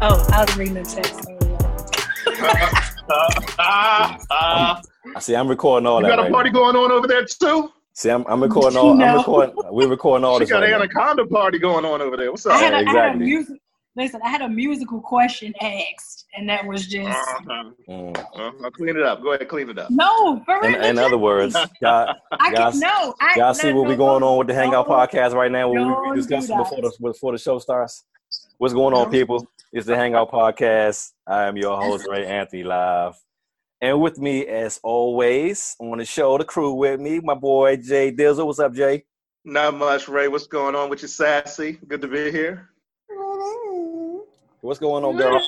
Oh, I was reading the text. I'm recording all that. You got a party going on over there too? See, I'm recording all. No. We're recording all this. She got an anaconda party going on over there. What's up? I had a musical question asked, and that was just. I'll clean it up. Go ahead, clean it up. No, for real. In other words, y'all see what we going on with the Hangout podcast right now? What we discussing before the show starts? What's going on, people? It's the Hangout podcast. I am your host, Ray Anthony, live. And with me, as always, on the show, the crew with me, my boy Jay Dizzle. What's up, Jay? Not much, Ray. What's going on with you, Sassy? Good to be here. What's going on, girl?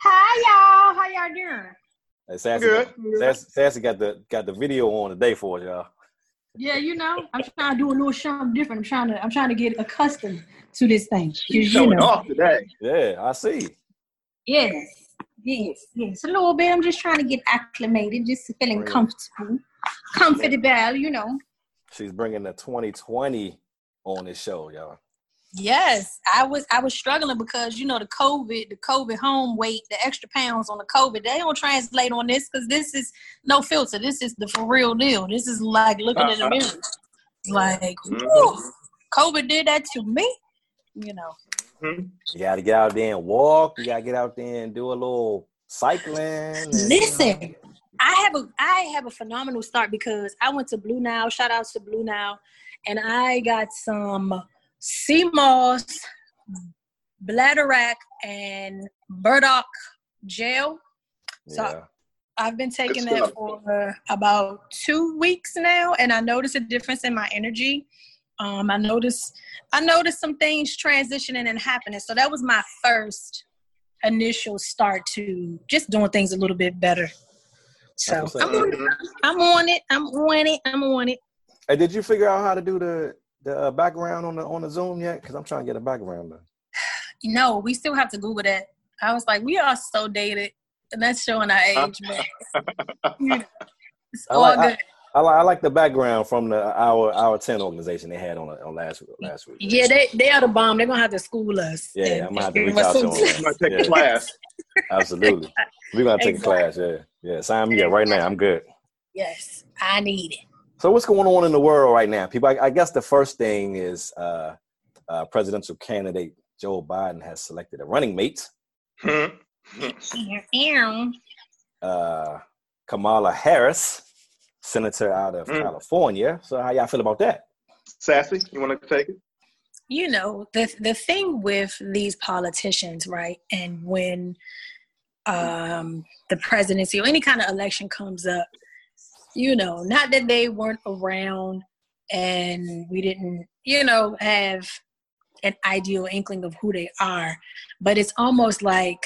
Hi, y'all. How y'all doing? Hey, Sassy, good. Sassy got the video on today for us, y'all. Yeah, you know, I'm trying to do a little something different. I'm trying to get accustomed to this thing. She's showing off today. Yeah, I see. Yes, a little bit. I'm just trying to get acclimated, just feeling comfortable, you know. She's bringing the 2020 on this show, y'all. Yes, I was struggling because, you know, the COVID home weight, the extra pounds on the COVID, they don't translate on this because this is no filter. This is the for real deal. This is like looking in the mirror. Like, whew, COVID did that to me, you know. Mm-hmm. You got to get out there and walk. You got to get out there and do a little cycling. Listen, I have a phenomenal start because I went to Blue Nile. Shout out to Blue Nile. And I got some sea moss, bladderwrack, and burdock gel. So yeah. I've been taking that for about 2 weeks now, and I noticed a difference in my energy. I noticed some things transitioning and happening. So that was my first initial start to just doing things a little bit better. So I'm on it. Hey, did you figure out how to do the background on the Zoom yet? Because I'm trying to get a background done. No, we still have to Google that. I was like, we are so dated, and that's showing our age, but you know, it's all good. I like the background from the our 10 organization they had on last week. Yeah, they are the bomb. They're gonna have to school us. Yeah, I'm gonna have to reach out to them. We're gonna take a class. Absolutely, we're gonna take a class. Yeah. Sign me up right now. I'm good. Yes, I need it. So what's going on in the world right now, people? I guess the first thing is presidential candidate Joe Biden has selected a running mate. Kamala Harris. Senator out of California. So how y'all feel about that? Sassy, you want to take it? You know, the thing with these politicians, right? And when the presidency or any kind of election comes up, you know, not that they weren't around and we didn't, you know, have an ideal inkling of who they are, but it's almost like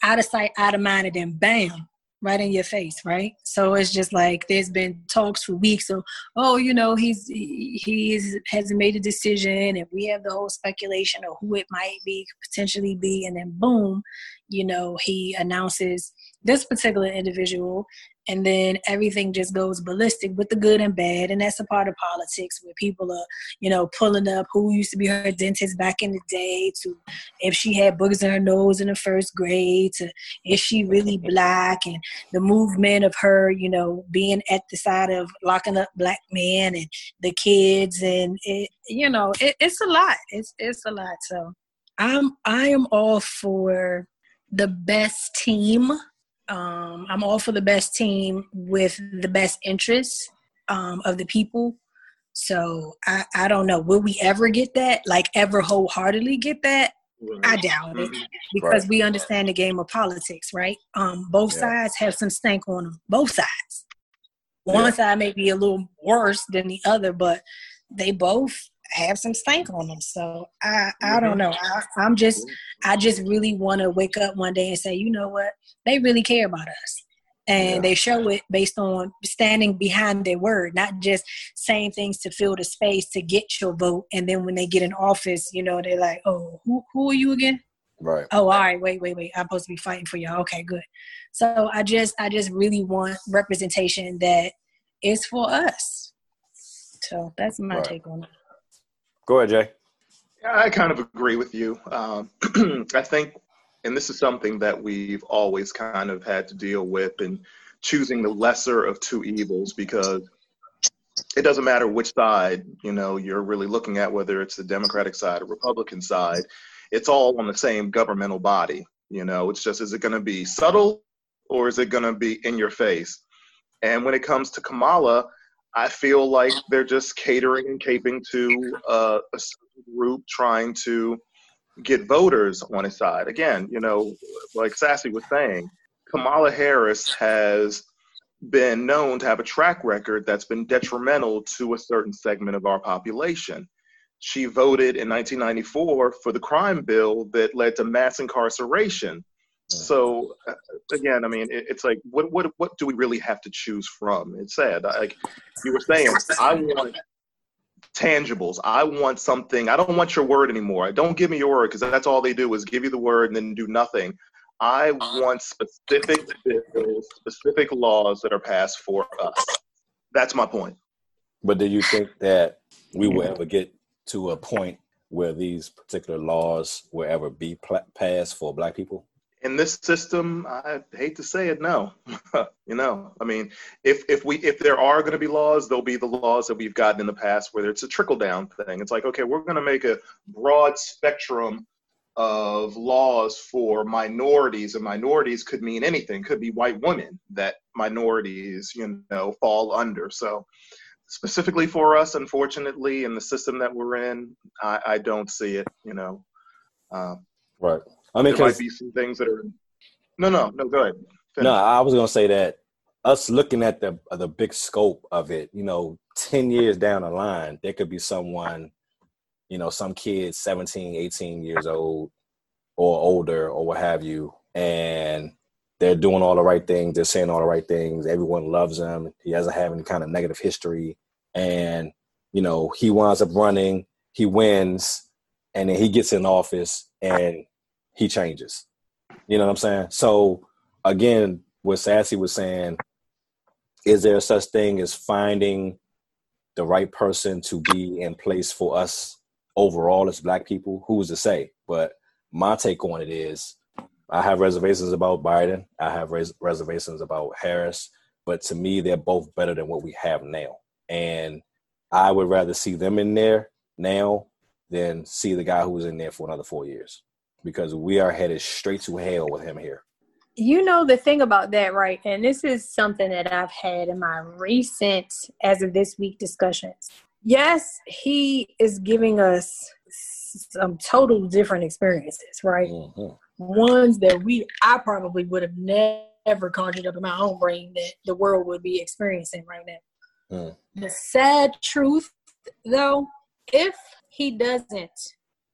out of sight, out of mind, and then bam. Right in your face, right? So it's just like there's been talks for weeks of, oh, you know, he hasn't made a decision, and we have the whole speculation of who it might be, potentially be, and then boom, you know, he announces this particular individual, and then everything just goes ballistic with the good and bad, and that's a part of politics where people are, you know, pulling up who used to be her dentist back in the day, to if she had boogers in her nose in the first grade, to if she really black, and the movement of her, you know, being at the side of locking up black men and the kids, and it, you know, it's a lot. It's a lot. So I am all for the best team. I'm all for the best team with the best interests of the people. So I don't know. Will we ever get that? Like, ever wholeheartedly get that? Right. I doubt it because we understand the game of politics, right? Both sides have some stank on them. Both sides. One side may be a little worse than the other, but they both have some stank on them. So I don't know. I just really want to wake up one day and say, you know what? They really care about us, and they show it based on standing behind their word, not just saying things to fill the space to get your vote. And then when they get in office, you know, they're like, oh, who are you again? Right. Oh, all right. Wait. I'm supposed to be fighting for y'all. Okay, good. So I just really want representation that is for us. So that's my take on it. Go ahead, Jay. I kind of agree with you. I think And this is something that we've always kind of had to deal with, and choosing the lesser of two evils, because it doesn't matter which side, you know, you're really looking at, whether it's the Democratic side or Republican side, it's all on the same governmental body. You know, it's just, is it going to be subtle or is it going to be in your face? And when it comes to Kamala, I feel like they're just catering and caping to a group trying to get voters on his side. Again, you know, like Sassy was saying, Kamala Harris has been known to have a track record that's been detrimental to a certain segment of our population. She voted in 1994 for the crime bill that led to mass incarceration. So again, I mean, it's like, what do we really have to choose from? It's sad. Like you were saying, I want tangibles. I want something. I don't want your word anymore. Don't give me your word, because that's all they do is give you the word and then do nothing. I want specific bills, specific laws that are passed for us. That's my point. But do you think that we will ever get to a point where these particular laws will ever be passed for Black people? In this system, I hate to say it, no. You know, I mean, if there are going to be laws, there'll be the laws that we've gotten in the past, whether it's a trickle-down thing. It's like, okay, we're going to make a broad spectrum of laws for minorities, and minorities could mean anything. Could be white women that minorities, you know, fall under. So specifically for us, unfortunately, in the system that we're in, I don't see it, you know. Right. I mean, there might be some things that are... No, go ahead. Finish. No, I was going to say that us looking at the big scope of it, you know, 10 years down the line, there could be someone, you know, some kid 17, 18 years old or older or what have you, and they're doing all the right things, they're saying all the right things, everyone loves him, he doesn't have any kind of negative history, and, you know, he winds up running, he wins, and then he gets in office, and... he changes. You know what I'm saying? So again, what Sassy was saying, is there such thing as finding the right person to be in place for us overall as Black people? Who's to say? But my take on it is, I have reservations about Biden. I have reservations about Harris. But to me, they're both better than what we have now. And I would rather see them in there now than see the guy who was in there for another 4 years. Because we are headed straight to hell with him here. You know, the thing about that, right? And this is something that I've had in my recent, as of this week, discussions. Yes, he is giving us some total different experiences, right? Mm-hmm. Ones that I probably would have never conjured up in my own brain that the world would be experiencing right now. Mm. The sad truth, though, if he doesn't,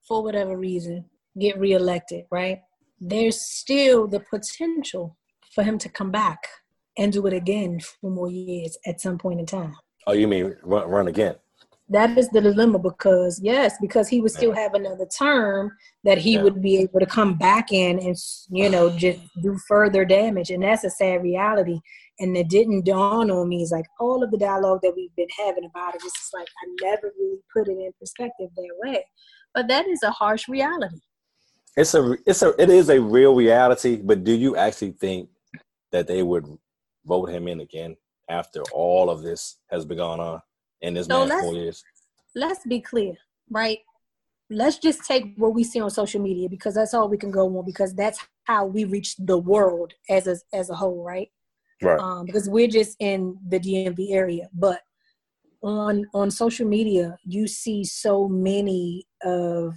for whatever reason, get reelected, right? There's still the potential for him to come back and do it again for more years at some point in time. Oh, you mean run again? That is the dilemma, because he would still have another term that he would be able to come back in and, you know, just do further damage. And that's a sad reality. And it didn't dawn on me. It's like all of the dialogue that we've been having about it, it's just like I never really put it in perspective that way. But that is a harsh reality. It is a real reality, but do you actually think that they would vote him in again after all of this has been going on in this last 4 years? Let's be clear, right? Let's just take what we see on social media, because that's all we can go on, because that's how we reach the world as a whole, right? Right. Because we're just in the DMV area, but on social media, you see so many of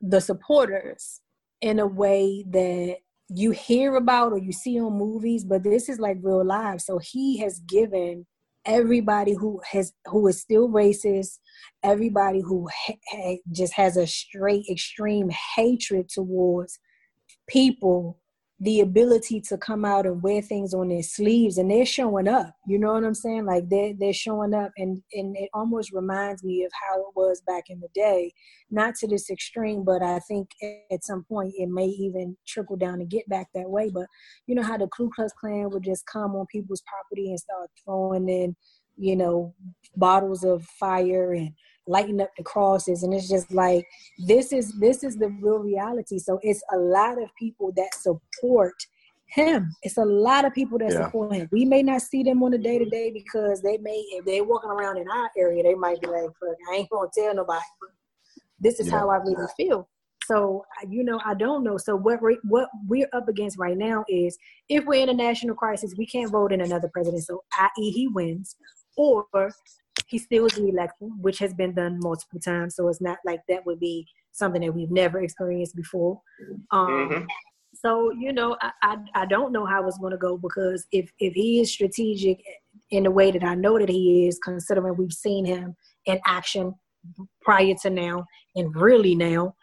the supporters in a way that you hear about or you see on movies, but this is like real life. So he has given everybody who is still racist, everybody who just has a straight extreme hatred towards people, the ability to come out and wear things on their sleeves, and they're showing up. You know what I'm saying? Like they're showing up, and it almost reminds me of how it was back in the day, not to this extreme, but I think at some point it may even trickle down and get back that way. But you know how the Ku Klux Klan would just come on people's property and start throwing in, you know, bottles of fire and lighting up the crosses, and it's just like, this is the real reality. So it's a lot of people that support him. It's a lot of people that support him. We may not see them on a day to day because they may, if they're walking around in our area, they might be like, I ain't gonna tell nobody. This is how I really feel. So, you know, I don't know. So what we're up against right now is, if we're in a national crisis, we can't vote in another president. So, i.e. he wins, or he steals the election, which has been done multiple times. So it's not like that would be something that we've never experienced before. So, you know, I don't know how it's going to go, because if he is strategic in the way that I know that he is, considering we've seen him in action prior to now and really now,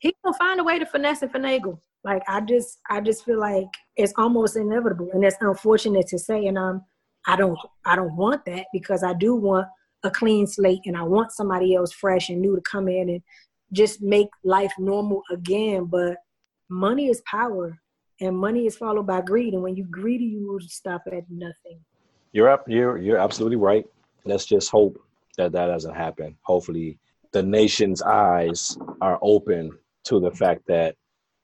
he gonna find a way to finesse and finagle. Like, I just feel like it's almost inevitable, and that's unfortunate to say. And I don't want that, because I do want a clean slate, and I want somebody else fresh and new to come in and just make life normal again. But money is power, and money is followed by greed. And when you're greedy, you will stop at nothing. You're absolutely right. Let's just hope that doesn't happen. Hopefully, the nation's eyes are open to the fact that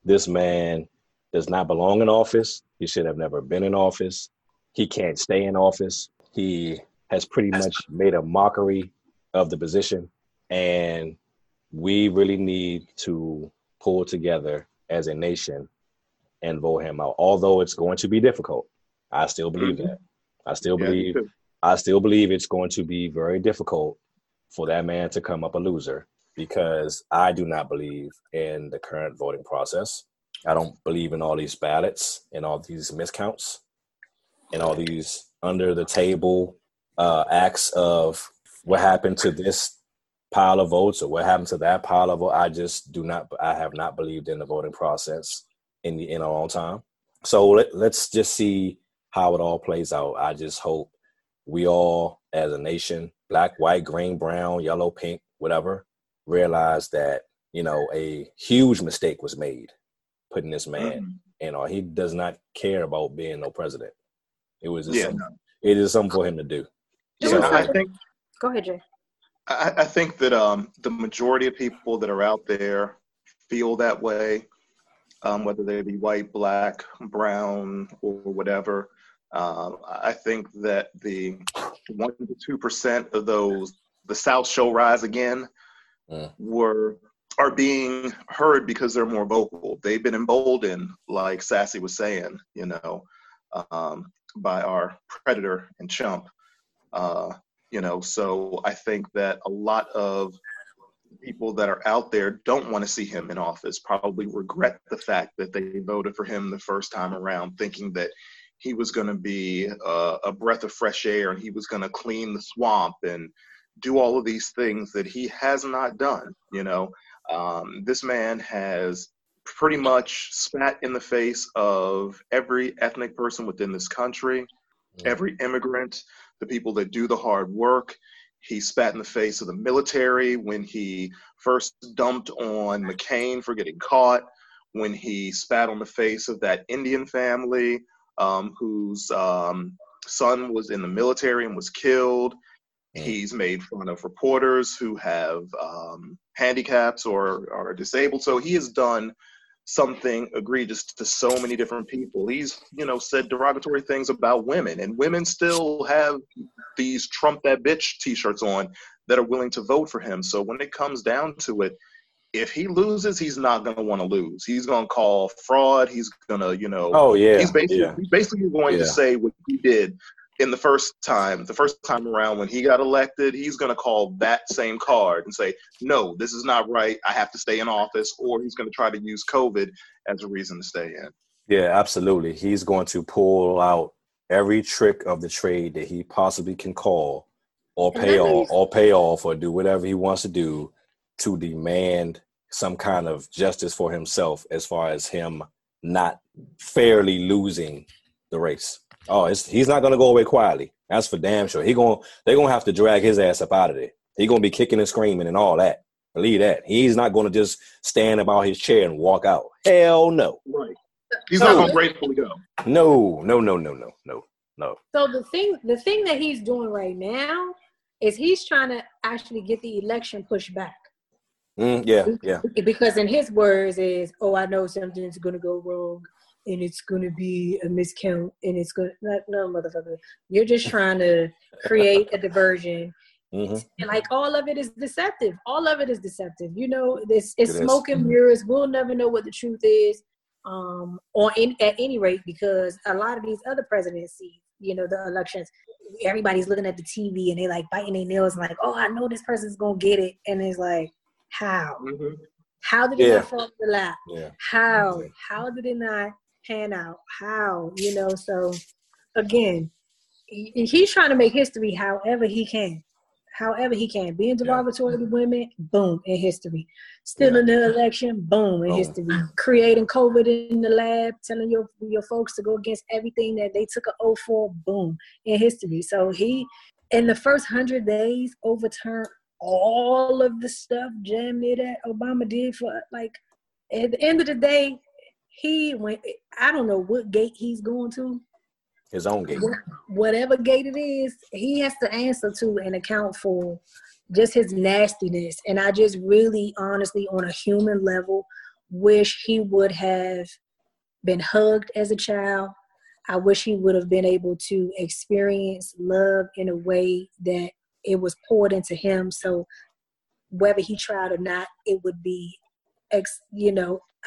this man does not belong in office. He should have never been in office. He can't stay in office. He has pretty much made a mockery of the position. And we really need to pull together as a nation and vote him out. Although it's going to be difficult. I still believe that. I still believe it's going to be very difficult for that man to come up a loser, because I do not believe in the current voting process. I don't believe in all these ballots and all these miscounts and all these under the table acts of what happened to this pile of votes or what happened to that pile of votes. I have not believed in the voting process in a long time. So let's just see how it all plays out. I just hope we all as a nation, black, white, green, brown, yellow, pink, whatever, realize that, you know, a huge mistake was made putting this man in. Or he does not care about being no president. It was just it is something for him to do. So, go ahead, Jay. I think that the majority of people that are out there feel that way, whether they be white, black, brown, or whatever. I think that the 1 to 2% of those, the South shall rise again, are being heard because they're more vocal. They've been emboldened, like Sassy was saying, you know, by our predator and chump. You know, so I think that a lot of people that are out there don't want to see him in office, probably regret the fact that they voted for him the first time around, thinking that he was going to be a breath of fresh air and he was going to clean the swamp and do all of these things that he has not done. You know, this man has pretty much spat in the face of every ethnic person within this country, every immigrant, the people that do the hard work. He spat in the face of the military when he first dumped on McCain for getting caught, when he spat on the face of that Indian family whose son was in the military and was killed. He's made fun of reporters who have handicaps or are disabled. So he has done something egregious to so many different people. He's, you know, said derogatory things about women, and women still have these Trump that bitch t-shirts on that are willing to vote for him. So when it comes down to it, if he loses, he's not going to want to lose. He's going to call fraud. He's going to, you know. Oh, yeah. He's basically going to say what he did in the first time around when he got elected. He's going to call that same card and say, no, this is not right. I have to stay in office. Or he's going to try to use COVID as a reason to stay in. Yeah, absolutely. He's going to pull out every trick of the trade that he possibly can call or pay off or do whatever he wants to do to demand some kind of justice for himself as far as him not fairly losing the race. Oh, he's not going to go away quietly. That's for damn sure. They're going to have to drag his ass up out of there. He's going to be kicking and screaming and all that. Believe that. He's not going to just stand about his chair and walk out. Hell no. Right. He's not going to gracefully go. No. So the thing that he's doing right now is he's trying to actually get the election pushed back. Yeah. Because in his words is, oh, I know something's going to go wrong and it's going to be a miscount and it's going to, no, motherfucker. You're just trying to create a diversion. Mm-hmm. Like, all of it is deceptive. You know, it's smoke and mirrors. We'll never know what the truth is, at any rate, because a lot of these other presidencies, you know, the elections, everybody's looking at the TV and they like biting their nails and like, oh, I know this person's going to get it. And it's like, how? Mm-hmm. How did it not fall to the lap? Yeah. How? Mm-hmm. How did it not pan out? How? You know, so again, he's trying to make history however he can. Being derogatory to women, boom, in history. Stealing the election, boom, in history. Creating COVID in the lab, telling your folks to go against everything that they took an oath for, boom, in history. So he, in the first 100 days, overturned all of the stuff damn near that Obama did for, like, at the end of the day, he went, I don't know what gate he's going to. His own gate. Whatever gate it is, he has to answer to and account for just his nastiness. And I just really, honestly, on a human level, wish he would have been hugged as a child. I wish he would have been able to experience love in a way that it was poured into him. So whether he tried or not, it would be,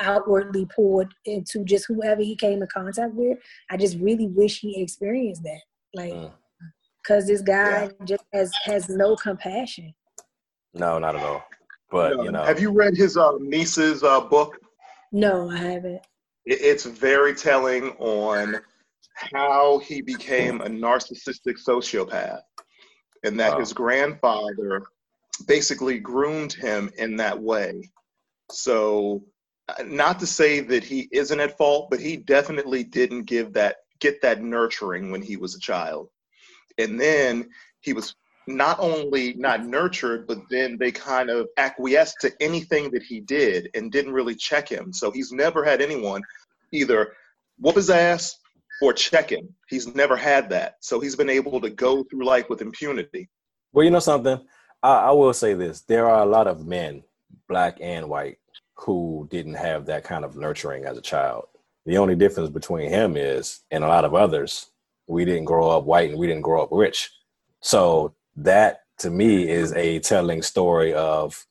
outwardly poured into just whoever he came in contact with. I just really wish he experienced that, because this guy just has no compassion. No, not at all. But have you read his niece's book? No, I haven't. It's very telling on how he became a narcissistic sociopath, and that his grandfather basically groomed him in that way. So, not to say that he isn't at fault, but he definitely didn't get that nurturing when he was a child. And then he was not only not nurtured, but then they kind of acquiesced to anything that he did and didn't really check him. So he's never had anyone either whoop his ass or check him. He's never had that. So he's been able to go through life with impunity. Well, you know something? I will say this. There are a lot of men, black and white, who didn't have that kind of nurturing as a child. The only difference between him is, and a lot of others, we didn't grow up white and we didn't grow up rich. So that, to me, is a telling story of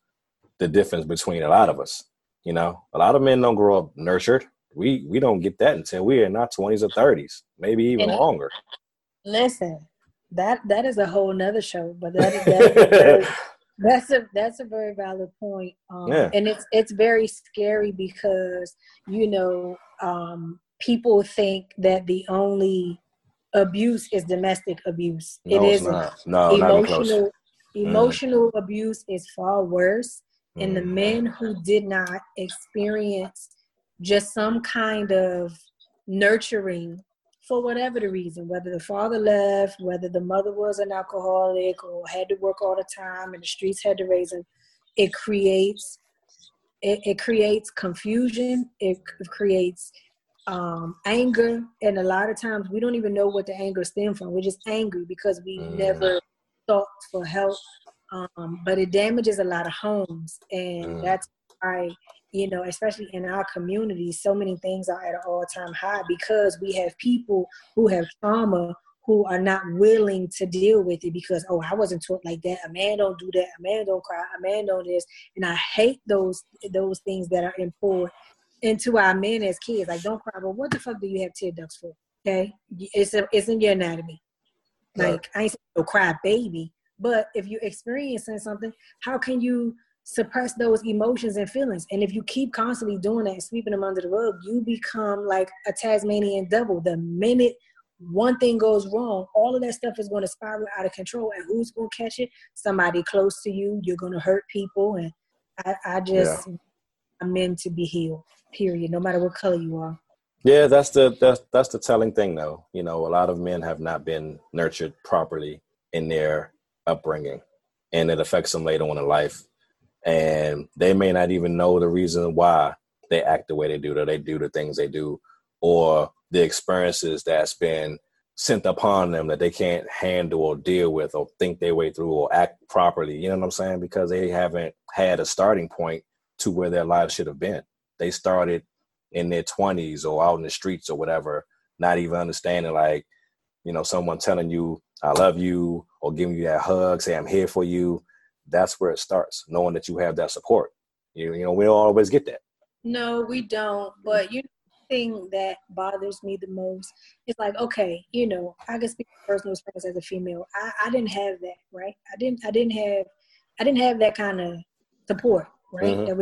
the difference between a lot of us. You know, a lot of men don't grow up nurtured. We don't get that until we're in our 20s or 30s, maybe even longer. Listen, that is a whole nother show, but that is That's a very valid point, and it's very scary because people think that the only abuse is domestic abuse. No, it isn't. No, emotional abuse is far worse, and the men who did not experience just some kind of nurturing, for whatever the reason, whether the father left, whether the mother was an alcoholic or had to work all the time and the streets had to raise him, it creates confusion, it creates anger, and a lot of times we don't even know what the anger stems from. We're just angry because we never sought for help, but it damages a lot of homes, and that's why, especially in our community, so many things are at an all-time high because we have people who have trauma who are not willing to deal with it because, oh, I wasn't taught like that. A man don't do that. A man don't cry. A man don't this. And I hate those things that are poured into our men as kids. Like, don't cry. But what the fuck do you have tear ducts for? Okay? It's in your anatomy. Like, I ain't saying no cry baby. But if you're experiencing something, how can you suppress those emotions and feelings? And if you keep constantly doing that and sweeping them under the rug, you become like a Tasmanian devil. The minute one thing goes wrong, all of that stuff is going to spiral out of control. And who's going to catch it? Somebody close to you. You're going to hurt people. And I'm meant to be healed, period, no matter what color you are. Yeah, that's the telling thing, though. A lot of men have not been nurtured properly in their upbringing, and it affects them later on in life. And they may not even know the reason why they act the way they do, or they do the things they do, or the experiences that's been sent upon them that they can't handle or deal with or think their way through or act properly. You know what I'm saying? Because they haven't had a starting point to where their lives should have been. They started in their 20s or out in the streets or whatever, not even understanding, like, you know, someone telling you, I love you, or giving you that hug, say, I'm here for you. That's where it starts, knowing that you have that support. You know, we don't always get that. No, we don't. But you know, the thing that bothers me the most is like, okay, you know, I can speak from personal experience as a female. I didn't have that, right? I didn't have that kind of support, right? Mm-hmm.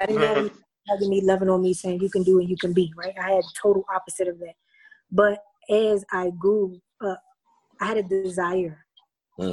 I didn't have anybody hugging me, loving on me, saying you can do and you can be, right? I had total opposite of that. But as I grew up, I had a desire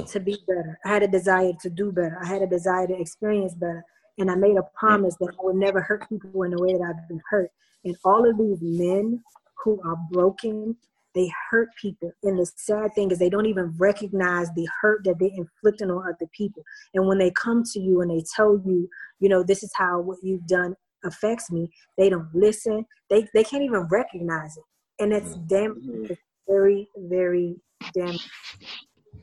to be better. I had a desire to do better. I had a desire to experience better. And I made a promise that I would never hurt people in the way that I've been hurt. And all of these men who are broken, they hurt people. And the sad thing is they don't even recognize the hurt that they're inflicting on other people. And when they come to you and they tell you, you know, this is how what you've done affects me, they don't listen. They can't even recognize it. And that's damaging. Very, very damaging.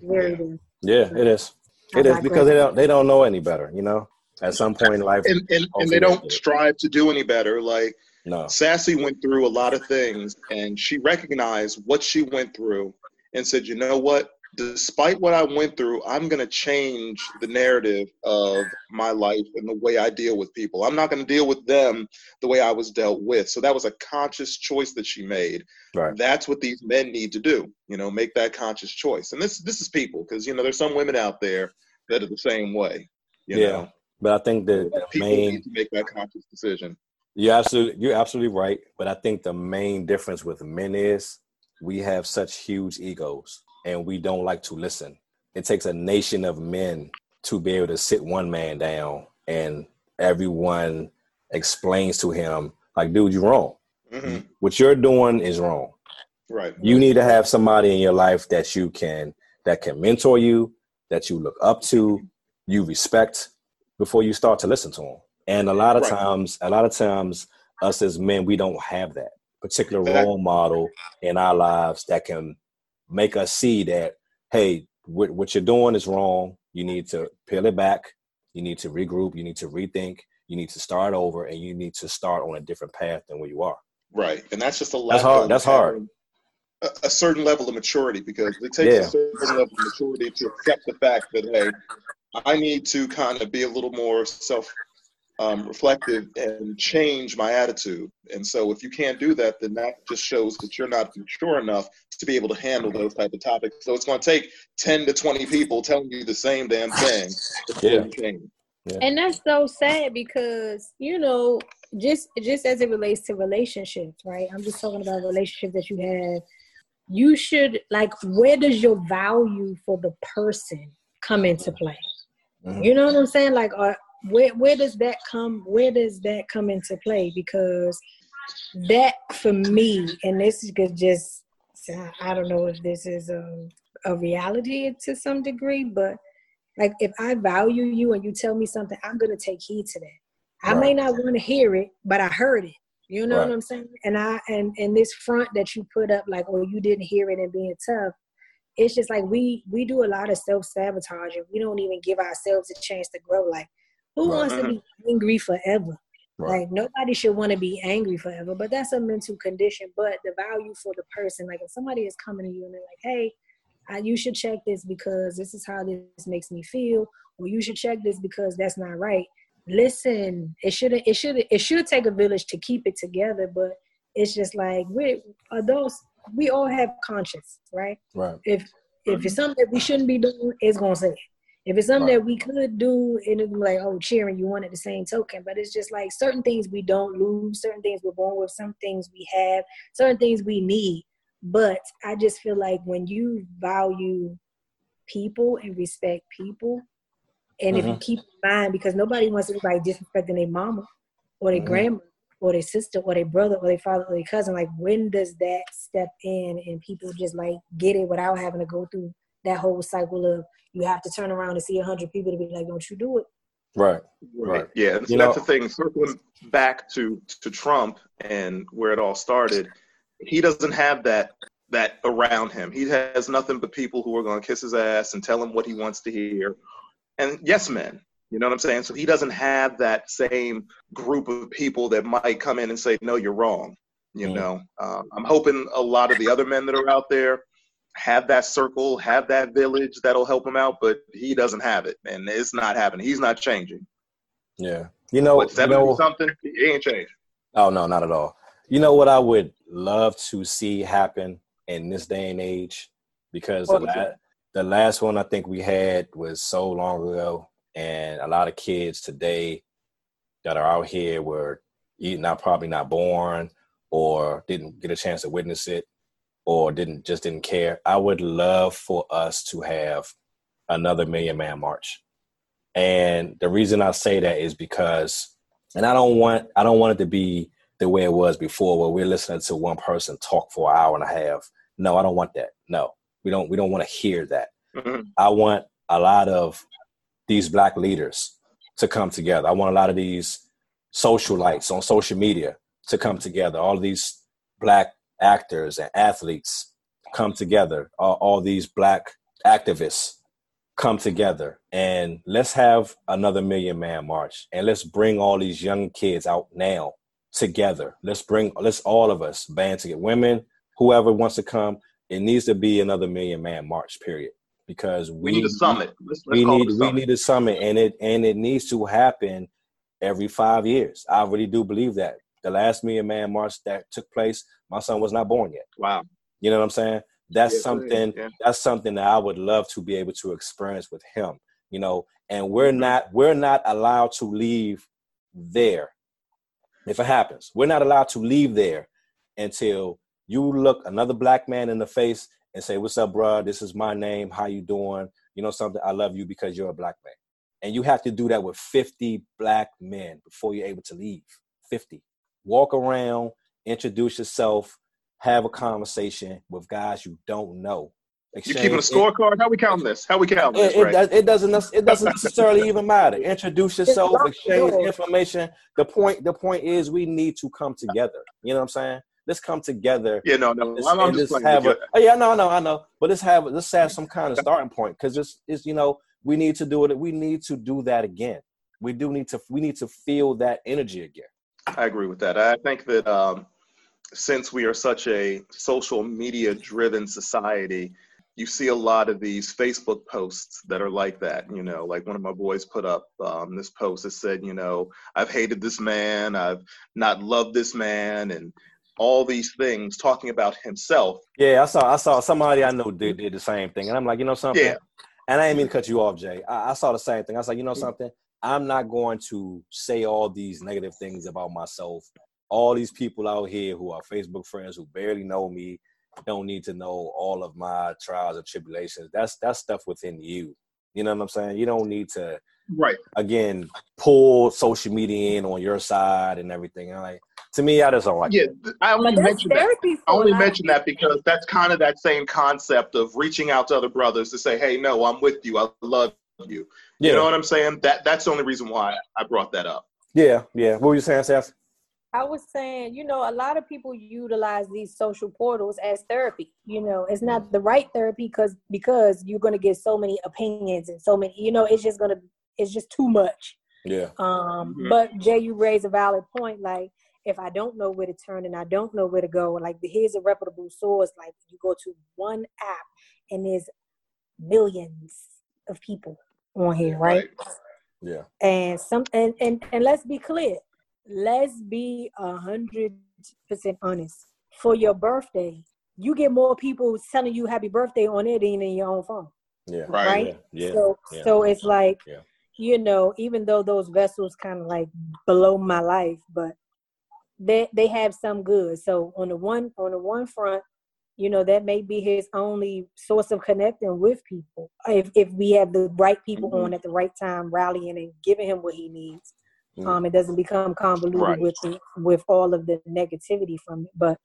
Very damaging. Yeah, it is. It is because they don't know any better, you know? At some point in life. And they don't strive to do any better. Like, no. Sassy went through a lot of things, and she recognized what she went through and said, you know what? Despite what I went through, I'm going to change the narrative of my life and the way I deal with people. I'm not going to deal with them the way I was dealt with. So that was a conscious choice that she made. Right. That's what these men need to do, you know, make that conscious choice. And this is people, because, you know, there's some women out there that are the same way, you know. But I think people need to make that conscious decision. You're absolutely right. But I think the main difference with men is we have such huge egos and we don't like to listen. It takes a nation of men to be able to sit one man down and everyone explains to him, like, dude, you're wrong. Mm-hmm. What you're doing is wrong. Right. You need to have somebody in your life that can mentor you, that you look up to, you respect, before you start to listen to them. And a lot of times us as men, we don't have that particular role model in our lives that can make us see that, hey, what you're doing is wrong. You need to peel it back. You need to regroup. You need to rethink. You need to start over, and you need to start on a different path than where you are. Right. And that's just hard. A certain level of maturity, because it takes a certain level of maturity to accept the fact that, hey, I need to kind of be a little more self-reflective and change my attitude. And so if you can't do that, then that just shows that you're not mature enough to be able to handle those type of topics. So it's going to take 10 to 20 people telling you the same damn thing. Yeah. And that's so sad because, you know, just as it relates to relationships, right? I'm just talking about relationships that you have. You should, like, where does your value for the person come into play? You know what I'm saying? Like, where does that come into play? Because that, for me, and this could just, I don't know if this is a reality to some degree, but like, if I value you and you tell me something, I'm going to take heed to that. I may not want to hear it, but I heard it. You know what I'm saying? And I this front that you put up, like, oh, you didn't hear it and being tough. It's just like we do a lot of self-sabotage and we don't even give ourselves a chance to grow. Like, who wants to be angry forever? Right. Like, nobody should want to be angry forever, but that's a mental condition. But the value for the person, like, if somebody is coming to you and they're like, hey, you should check this because this is how this makes me feel, or you should check this because that's not right. Listen, it should take a village to keep it together, but it's just like, we're adults. We all have conscience, right? Right. If it's something that we shouldn't be doing, it's gonna say it. If it's something that we could do, it'll be like, oh, cheering, you want it the same token. But it's just like certain things we don't lose, certain things we're born with, some things we have, certain things we need. But I just feel like when you value people and respect people, and if you keep in mind, because nobody wants anybody disrespecting their mama or their grandma, or their sister, or their brother, or their father, or their cousin. Like, when does that step in and people just, like, get it without having to go through that whole cycle of you have to turn around and see 100 people to be like, don't you do it. Right. Yeah, so that's the thing. Circling back to Trump and where it all started, he doesn't have that that around him. He has nothing but people who are going to kiss his ass and tell him what he wants to hear. And yes men, you know what I'm saying? So he doesn't have that same group of people that might come in and say, no, you're wrong. You know, I'm hoping a lot of the other men that are out there have that circle, have that village that'll help him out, but he doesn't have it, and it's not happening. He's not changing. Yeah. You know, what, 70 something, he ain't changing. Oh, no, not at all. You know what I would love to see happen in this day and age? Because the last one I think we had was so long ago, and a lot of kids today that are out here were probably not born or didn't get a chance to witness it or didn't care. I would love for us to have another Million Man March. And the reason I say that is because, and I don't want it to be the way it was before where we're listening to one person talk for an hour and a half. No, I don't want that. No, we don't want to hear that. Mm-hmm. I want a lot of these Black leaders to come together. I want a lot of these socialites on social media to come together. All these Black actors and athletes come together. All these Black activists come together, and let's have another Million Man March, and let's bring all these young kids out now together. Let's all of us band together, women, whoever wants to come. It needs to be another Million Man March, period. Because we need a summit. We need a summit, and it needs to happen every 5 years. I really do believe that. The last Million Man March that took place, my son was not born yet. Wow. You know what I'm saying? That's something that I would love to be able to experience with him, you know, and we're not allowed to leave there. If it happens, we're not allowed to leave there until you look another Black man in the face and say, what's up, bro? This is my name. How you doing? You know something? I love you because you're a Black man. And you have to do that with 50 Black men before you're able to leave. 50. Walk around, introduce yourself, have a conversation with guys you don't know. Exchange. You keeping a scorecard? How we count this? It doesn't necessarily even matter. Introduce yourself, exchange information. The point is we need to come together. You know what I'm saying? Let's come together. Yeah, I know. But let's have some kind of starting point, because it's we need to do it. We need to do that again. We need to feel that energy again. I agree with that. I think that since we are such a social media driven society, you see a lot of these Facebook posts that are like that. You know, like one of my boys put up this post that said, you know, I've hated this man, I've not loved this man, and all these things talking about himself. Yeah, I saw somebody I know did the same thing. And I'm like, you know something? Yeah. And I didn't mean to cut you off, Jay. I saw the same thing. I was like, you know something? I'm not going to say all these negative things about myself. All these people out here who are Facebook friends who barely know me don't need to know all of my trials and tribulations. That's stuff within you. You know what I'm saying? You don't need to, again, pull social media in on your side and everything. Like, to me, I just don't like it. Yeah, I only mention that because that's kind of that same concept of reaching out to other brothers to say, hey, no, I'm with you. I love you. Yeah. You know what I'm saying? That's the only reason why I brought that up. Yeah, yeah. What were you saying, Sassy? I was saying, a lot of people utilize these social portals as therapy. You know, it's not the right therapy because you're going to get so many opinions and so many, it's just too much. Yeah. But Jay, you raise a valid point. Like, if I don't know where to turn and I don't know where to go, like, here's a reputable source. Like, you go to one app and there's millions of people on here, right? Yeah. And let's be clear. Let's be 100% honest. For your birthday, you get more people telling you happy birthday on it than in your own phone. Yeah. Right? Yeah. So it's like, even though those vessels kind of like below my life, but they have some good. So on the one front, that may be his only source of connecting with people. If we have the right people on at the right time, rallying and giving him what he needs. It doesn't become convoluted with all of the negativity from it. But,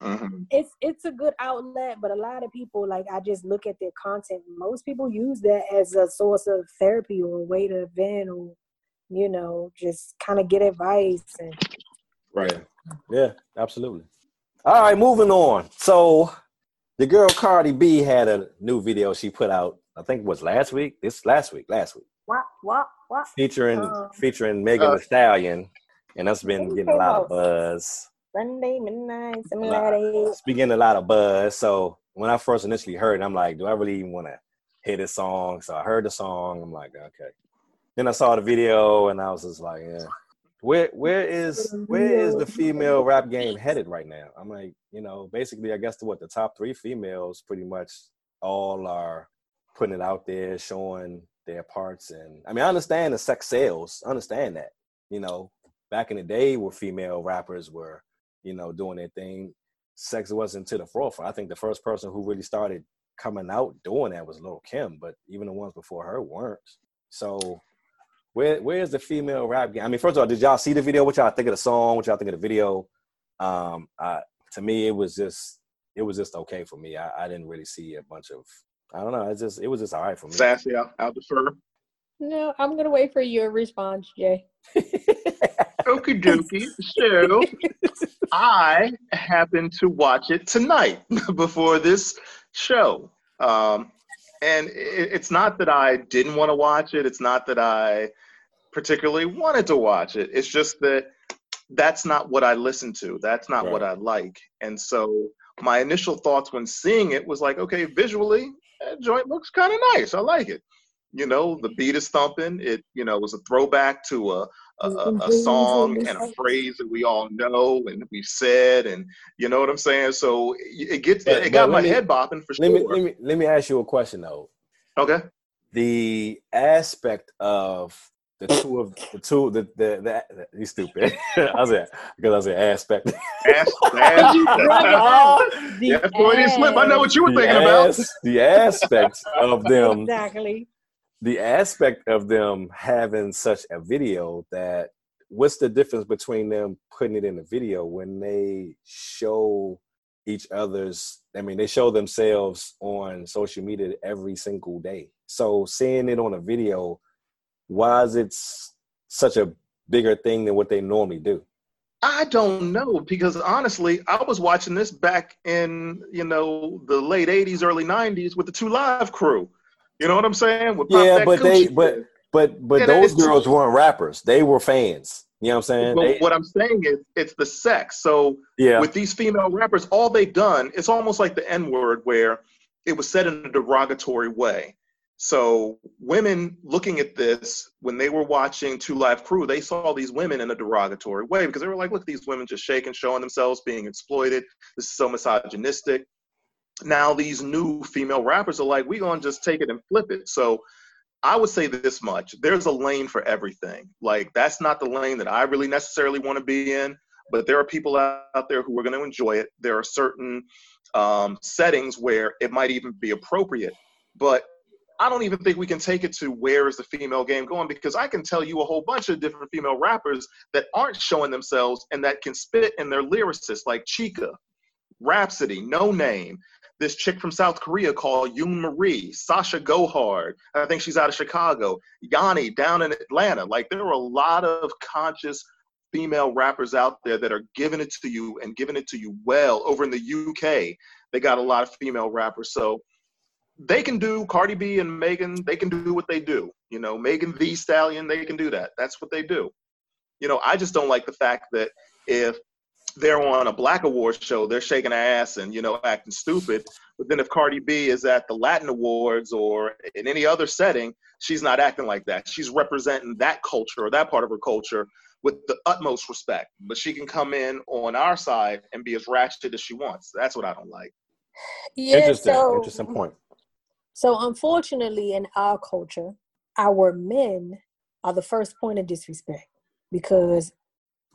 it's a good outlet. But a lot of people, like, I just look at their content. Most people use that as a source of therapy or a way to vent or, just kind of get advice. Right. Yeah, absolutely. All right, moving on. So the girl Cardi B had a new video she put out, I think it was last week. Last week. What? Featuring Megan Thee Stallion. And that's been getting a lot of buzz. Sunday midnight, it's been getting a lot of buzz. So when I first initially heard it, I'm like, do I really even want to hear this song? So I heard the song. I'm like, okay. Then I saw the video and I was just like, yeah. Where is the female rap game headed right now? I'm like, you know, basically, I guess the top three females pretty much all are putting it out there, showing their parts. And I mean, I understand the sex sales. I understand that. You know, back in the day where female rappers were, you know, doing their thing, sex wasn't to the forefront. I think the first person who really started coming out doing that was Lil' Kim, but even the ones before her weren't. So... Where is the female rap game? I mean, first of all, did y'all see the video? What y'all think of the song? What y'all think of the video? To me, it was just okay for me. I didn't really see a bunch of, I don't know. It was just all right for me. Sassy, I'll defer. No, I'm gonna wait for your response, Jay. Okie dokie. So I happened to watch it tonight before this show. And it's not that I didn't want to watch it. It's not that I particularly wanted to watch it. It's just that that's not what I listen to. That's not what I like. And so my initial thoughts when seeing it was like, okay, visually, that joint looks kind of nice. I like it. You know, the beat is thumping. It, you know, was a throwback to a song and a phrase that we all know and we've said, and you know what I'm saying? So it got my head bopping for sure. Let me ask you a question though. Okay. The aspect of the two, he's stupid. I said aspect. That's the way he slipped. I know what you were thinking about. The aspects of them. Exactly. The aspect of them having such a video, that what's the difference between them putting it in a video when they show each other's, I mean, they show themselves on social media every single day. So seeing it on a video, why is it such a bigger thing than what they normally do? I don't know, because honestly, I was watching this back in, you know, the late 80s, early 90s with the Two Live Crew. You know what I'm saying? But those girls weren't rappers. They were fans. You know what I'm saying? But what I'm saying is it's the sex. So with these female rappers, all they've done, it's almost like the N-word where it was said in a derogatory way. So women looking at this, when they were watching Two Live Crew, they saw these women in a derogatory way because they were like, look at these women just shaking, showing themselves, being exploited. This is so misogynistic. Now these new female rappers are like, we're going to just take it and flip it. So I would say this much. There's a lane for everything. Like, that's not the lane that I really necessarily want to be in, but there are people out there who are going to enjoy it. There are certain settings where it might even be appropriate. But I don't even think we can take it to where is the female game going, because I can tell you a whole bunch of different female rappers that aren't showing themselves and that can spit in their lyricists, like Chika, Rapsody, No Name. This chick from South Korea called Yoon Marie, Sasha Go Hard. I think she's out of Chicago. Yanni down in Atlanta. Like, there are a lot of conscious female rappers out there that are giving it to you and giving it to you well. Over in the UK, they got a lot of female rappers. So they can do Cardi B and Megan. They can do what they do. You know, Megan Thee Stallion, they can do that. That's what they do. You know, I just don't like the fact that if they're on a Black Awards show, they're shaking their ass and, you know, acting stupid. But then if Cardi B is at the Latin Awards or in any other setting, she's not acting like that. She's representing that culture or that part of her culture with the utmost respect. But she can come in on our side and be as ratchet as she wants. That's what I don't like. Yeah, interesting point. So unfortunately, in our culture, our men are the first point of disrespect, because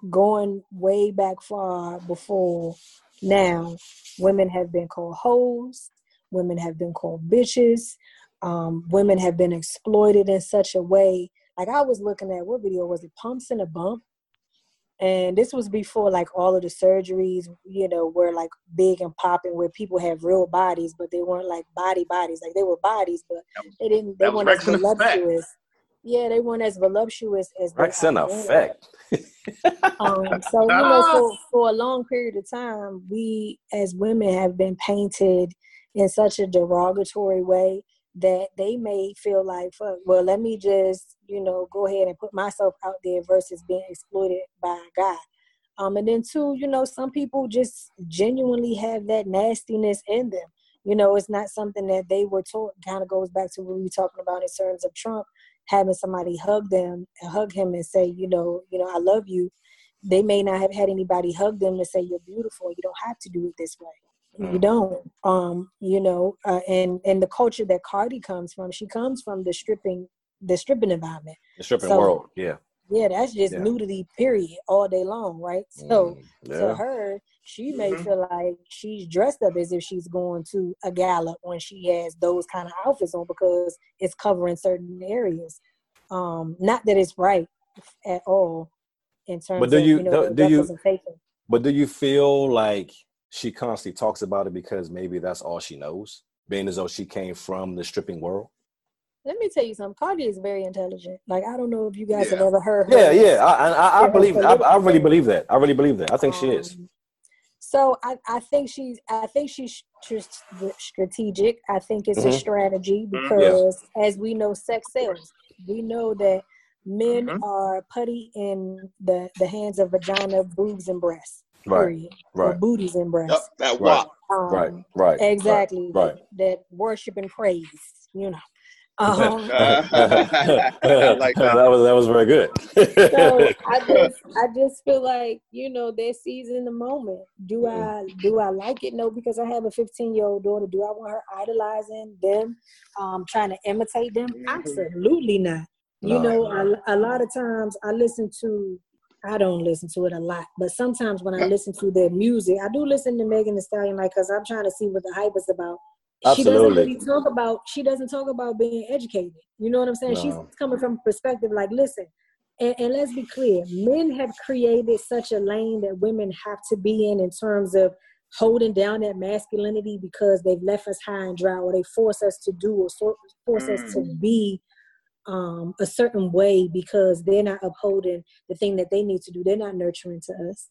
going way back far before now, women have been called hoes, women have been called bitches, women have been exploited in such a way. Like, I was looking at, what video was it? Pumps and a Bump. And this was before, like, all of the surgeries, you know, were, like, big and popping, where people have real bodies, but they weren't, like, bodies. Like, they were bodies, but they weren't as voluptuous. Yeah, they weren't as voluptuous as Rex in effect. So, you know, for a long period of time, we as women have been painted in such a derogatory way that they may feel like, fuck, well, let me just, you know, go ahead and put myself out there versus being exploited by a guy. And then two, you know, some people just genuinely have that nastiness in them. You know, it's not something that they were taught. Kind of goes back to what we were talking about in terms of Trump having somebody hug him and say, you know, I love you. They may not have had anybody hug them to say you're beautiful. You don't have to do it this way. Mm. You don't. You know, and the culture that Cardi comes from, she comes from the stripping environment, the stripping world. Yeah. Yeah, that's just nudity, period, all day long, right? So to her, she may feel like she's dressed up as if she's going to a gala when she has those kind of outfits on because it's covering certain areas. Not that it's right at all in terms of representation. But do you feel like she constantly talks about it because maybe that's all she knows, being as though she came from the stripping world? Let me tell you something. Cardi is very intelligent. Like, I don't know if you guys have ever heard her. I really believe that. I think she is. So I think she's strategic. I think it's a strategy because, as we know, sex sells. We know that men are putty in the hands of vagina, boobs, and breasts. Period. Right. Or booties and breasts. Yep, that walk. Right. Exactly. Right. That worship and praise. You know. I like that. That was very good. So I just feel like, you know, they're seizing the moment. Do I like it? No, because I have a 15-year-old daughter. Do I want her idolizing them, trying to imitate them? Absolutely not. You know, a lot of times I don't listen to it a lot, but sometimes when I listen to their music, I do listen to Megan Thee Stallion, like, because I'm trying to see what the hype is about. She doesn't talk about being educated. You know what I'm saying? No. She's coming from a perspective like, listen, and let's be clear, men have created such a lane that women have to be in terms of holding down that masculinity because they've left us high and dry, or they force us to do or force us to be a certain way because they're not upholding the thing that they need to do. They're not nurturing to us.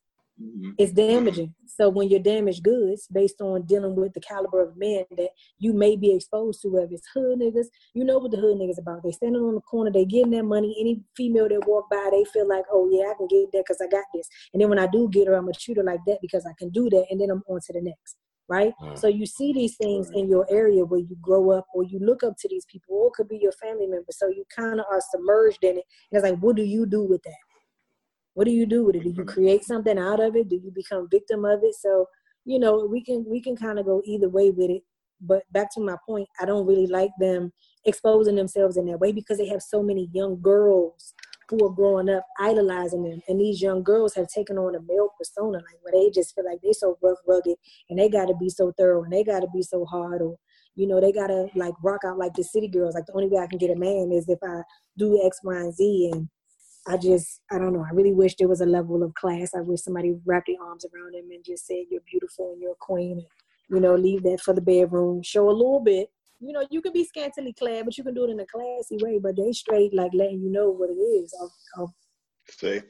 It's damaging. So when you're damaged goods based on dealing with the caliber of men that you may be exposed to, whether it's hood niggas, you know what the hood niggas about. They standing on the corner, they getting their money. Any female that walk by, they feel like, oh yeah, I can get that because I got this. And then when I do get her, I'm going to treat her like that because I can do that. And then I'm on to the next, right? So you see these things in your area where you grow up or you look up to these people, or it could be your family member. So you kind of are submerged in it. And it's like, what do you do with that? What do you do with it? Do you create something out of it? Do you become victim of it? So, you know, we can kind of go either way with it. But back to my point, I don't really like them exposing themselves in that way because they have so many young girls who are growing up idolizing them. And these young girls have taken on a male persona, like where they just feel like they're so rough, rugged, and they got to be so thorough, and they got to be so hard, or, you know, they got to, like, rock out like the city girls. Like, the only way I can get a man is if I do X, Y, and Z, and I don't know. I really wish there was a level of class. I wish somebody wrapped their arms around him and just said, you're beautiful and you're a queen. And, you know, leave that for the bedroom. Show a little bit. You know, you can be scantily clad, but you can do it in a classy way. But they straight, like, letting you know what it is. See?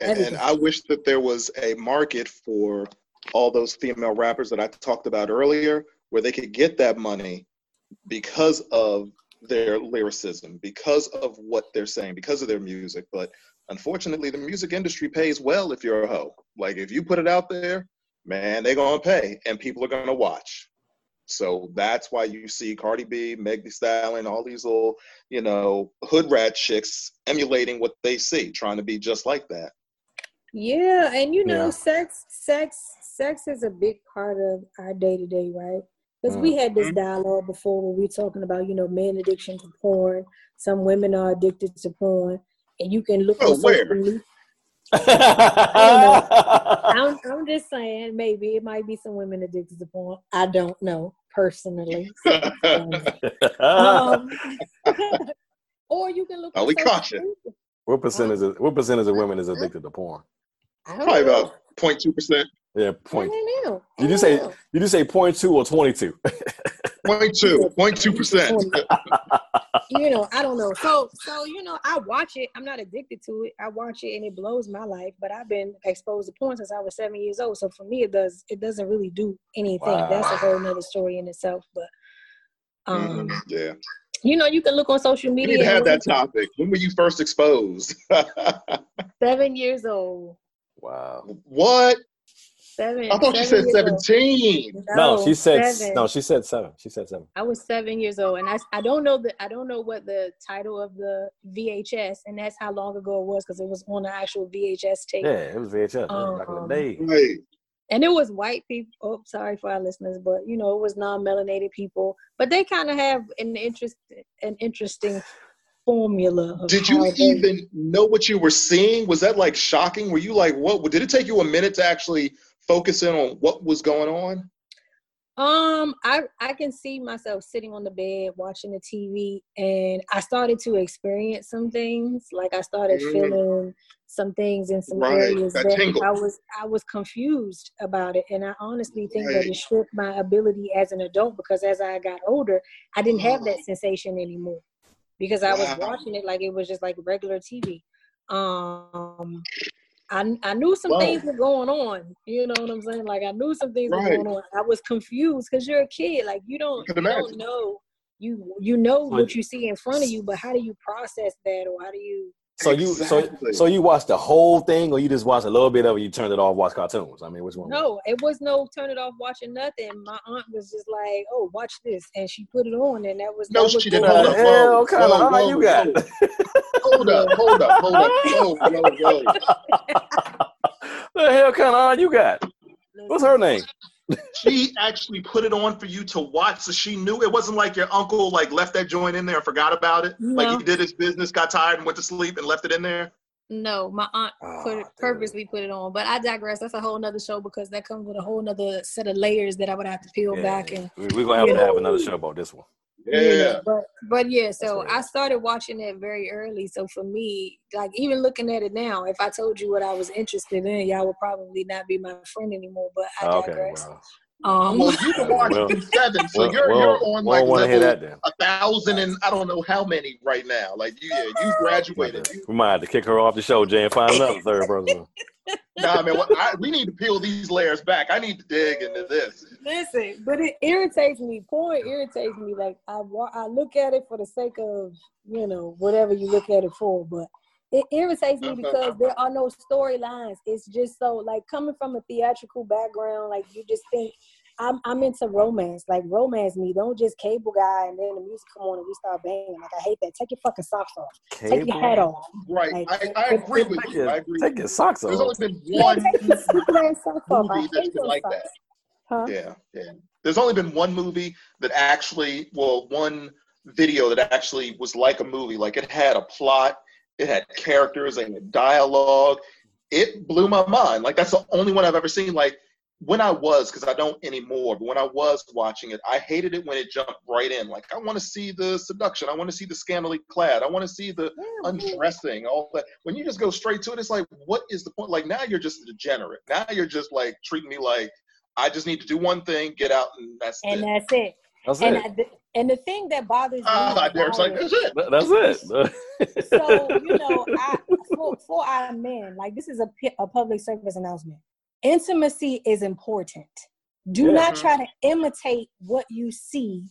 And I wish that there was a market for all those female rappers that I talked about earlier, where they could get that money because of their lyricism, because of what they're saying, because of their music. But unfortunately, the music industry pays well if you're a hoe. Like, if you put it out there, man, they're gonna pay and people are gonna watch. So that's why you see Cardi B, Meg Thee Stallion, all these little, you know, hood rat chicks emulating what they see, trying to be just like that. Yeah, and you know, sex is a big part of our day-to-day, right? Because we had this dialogue before where we were talking about, you know, men addiction to porn. Some women are addicted to porn. And you can look at social media. I don't know. I'm just saying, maybe it might be some women addicted to porn. I don't know, personally. Or you can look at social media. What percentage of women is addicted to porn? Probably about 0.2%. Yeah, You do say 0.2 or 22? 0.2%. you know, I don't know. So, you know, I watch it. I'm not addicted to it. I watch it and it blows my life, but I've been exposed to porn since I was 7 years old. So for me, it doesn't really do anything. Wow. That's a whole nother story in itself. But, yeah. You know, you can look on social media. We need to have that topic. When were you first exposed? 7 years old. Wow. What? Seven. I thought you said 17. No, she said seven. No, she said seven. She said seven. I was 7 years old, and I don't know what the title of the VHS, and that's how long ago it was because it was on the actual VHS tape. Yeah, it was VHS back in the day. Right. And it was white people. Oh, sorry for our listeners, but you know it was non-melanated people. But they kind of have an interesting formula. Did you even know what you were seeing? Was that like shocking? Were you like, what? Did it take you a minute to actually focus in on what was going on? I can see myself sitting on the bed watching the TV, and I started to experience some things. Like I started feeling some things in some areas that I was confused about it, and I honestly think that it stripped my ability as an adult because as I got older, I didn't have that sensation anymore because I was watching it like it was just like regular TV. I knew some things were going on. You know what I'm saying? Like, I knew some things were going on. I was confused because you're a kid. Like, you don't know. You know what you see in front of you, but how do you process that? Or how do you... So you watched the whole thing, or you just watched a little bit of it, you turned it off, watched cartoons? I mean, which one? No, it was no turn it off, watching nothing. My aunt was just like, oh, watch this. And she put it on, and that was... No, she didn't. Hold up. How you got? Hold up. The hell kind of aunt you got? What's her name? She actually put it on for you to watch, so she knew. It wasn't like your uncle like left that joint in there and forgot about it. No. Like he did his business, got tired, and went to sleep and left it in there. No, my aunt purposely put it on. But I digress. That's a whole nother show because that comes with a whole nother set of layers that I would have to peel back. And we're gonna have another show about this one. Yeah. But yeah, so I started watching it very early. So for me, like even looking at it now, if I told you what I was interested in, y'all would probably not be my friend anymore, but I digress. Okay, well, you can watch seven, so you're on like level 1,000 and I don't know how many right now. Like you graduated. We might have to kick her off the show, Jay, and find another third person. Nah, man, we need to peel these layers back. I need to dig into this. Listen, but it irritates me. Porn irritates me. Like, I look at it for the sake of, you know, whatever you look at it for. But it irritates me because there are no storylines. It's just so, like, coming from a theatrical background, like, you just think, I'm into romance. Like, romance me. Don't just cable guy and then the music come on and we start banging. Like, I hate that. Take your fucking socks off. Cable. Take your hat off. Right. Like, I agree with you. Take your socks off. There's only been one movie that's been like that. Huh? Yeah. There's only been one movie one video that actually was like a movie. Like, it had a plot. It had characters and dialogue. It blew my mind. Like, that's the only one I've ever seen. Like, when I was, because I don't anymore, but when I was watching it, I hated it when it jumped right in. Like, I want to see the seduction. I want to see the scantily clad. I want to see the undressing, all that. When you just go straight to it, it's like, what is the point? Like, now you're just a degenerate. Now you're just, like, treating me like I just need to do one thing, get out, and that's it. And the thing that bothers me, that's it. So, you know, for our men, like, this is a public service announcement. Intimacy is important. Do not try to imitate what you see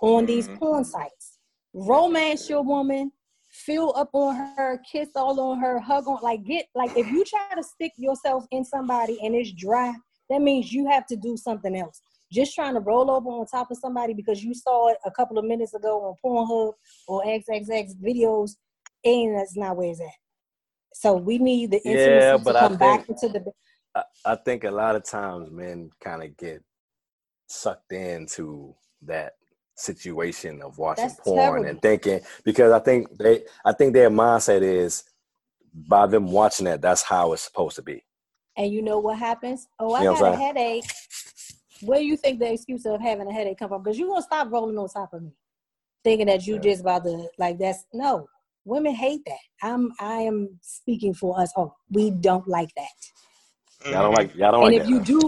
on these porn sites. Romance your woman, feel up on her, kiss all on her, hug on, if you try to stick yourself in somebody and it's dry, that means you have to do something else. Just trying to roll over on top of somebody because you saw it a couple of minutes ago on Pornhub or XXX videos, and that's not where it's at. So we need the intimacy back into the... I think a lot of times men kind of get sucked into that situation of watching porn and thinking, because I think their mindset is by them watching that, that's how it's supposed to be. And you know what happens? Oh, I got a headache. Where do you think the excuse of having a headache come from? Because you're going to stop rolling on top of me thinking that you just about to, like, that's no. Women hate that. I am speaking for us. Oh, we don't like that. Y'all don't like that. And if you do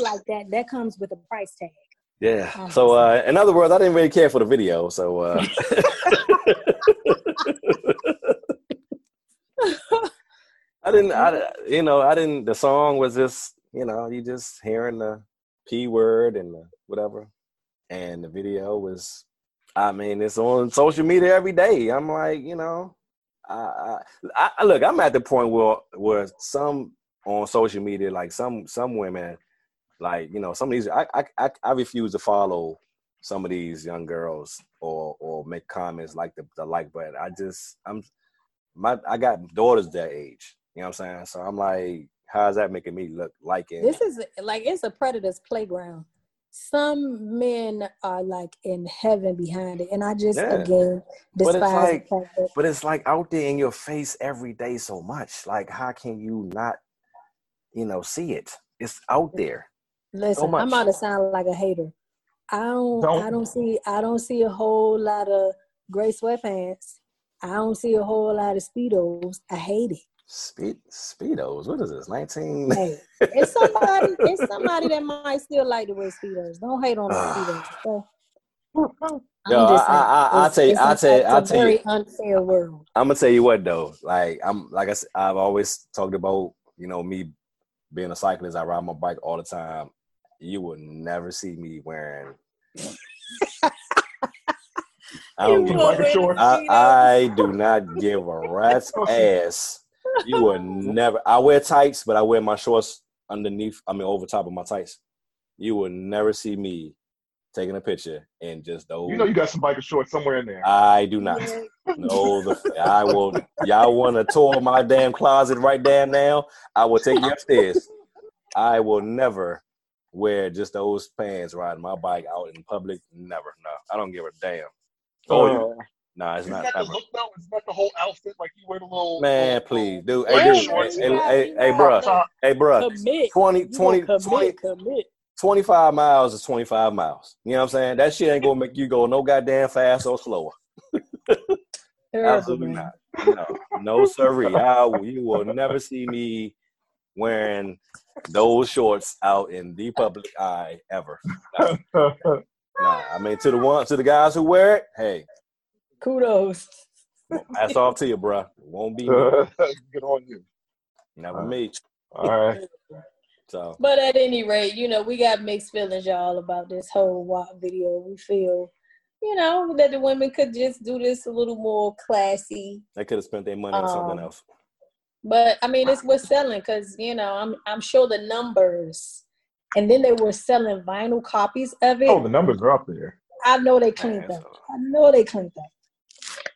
like that, that comes with a price tag. Yeah. Oh, so, in other words, I didn't really care for the video. So, I didn't, the song was just, you know, you just hearing the P word and the whatever. And the video was, I mean, it's on social media every day. I'm like, you know, I look, I'm at the point where some on social media, like some women, like, you know, some of these, I refuse to follow some of these young girls or make comments like the like button. I got daughters that age, you know what I'm saying? So I'm like, how's that making me look like it? This is like, it's a predator's playground. Some men are like in heaven behind it, and I just again despise. But it's like out there in your face every day so much. Like, how can you not, you know, see it? It's out there. Listen, so much. I'm about to sound like a hater. I don't see a whole lot of gray sweatpants. I don't see a whole lot of Speedos. I hate it. Speedos. What is this? 19. Hey, it's somebody that might still like the way Speedos. Don't hate on Speedos. So, I'll tell you. It's a very unfair world. I'm gonna tell you what though. I've always talked about, you know, me being a cyclist. I ride my bike all the time. You will never see me wearing. I do not give a rat's ass. You will never. I wear tights, but I wear my shorts underneath. I mean, over top of my tights. You will never see me taking a picture and just those. You know, you got some biker shorts somewhere in there. I do not. No, I will. Y'all want to tour my damn closet right damn now? I will take you upstairs. I will never wear just those pants riding my bike out in public. Never. No, I don't give a damn. Oh, yeah. Nah, it's not. It's not the whole outfit. Like you wear the little. Man, please, dude. Hey, bro. Hey, bro. 25 miles is 25 miles. You know what I'm saying? That shit ain't gonna make you go no goddamn fast or slower. Absolutely not. No, sirree. You will never see me wearing those shorts out in the public eye ever. No. Nah, I mean, to the guys who wear it, hey. Kudos. That's all to you, bro. Won't be good on you. Never me. All right. So. But at any rate, you know, we got mixed feelings, y'all, about this whole WAP video. We feel, you know, that the women could just do this a little more classy. They could have spent their money on something else. But I mean, it's what's selling, because you know, I'm sure the numbers. And then they were selling vinyl copies of it. Oh, the numbers are up there. I know they cleaned them.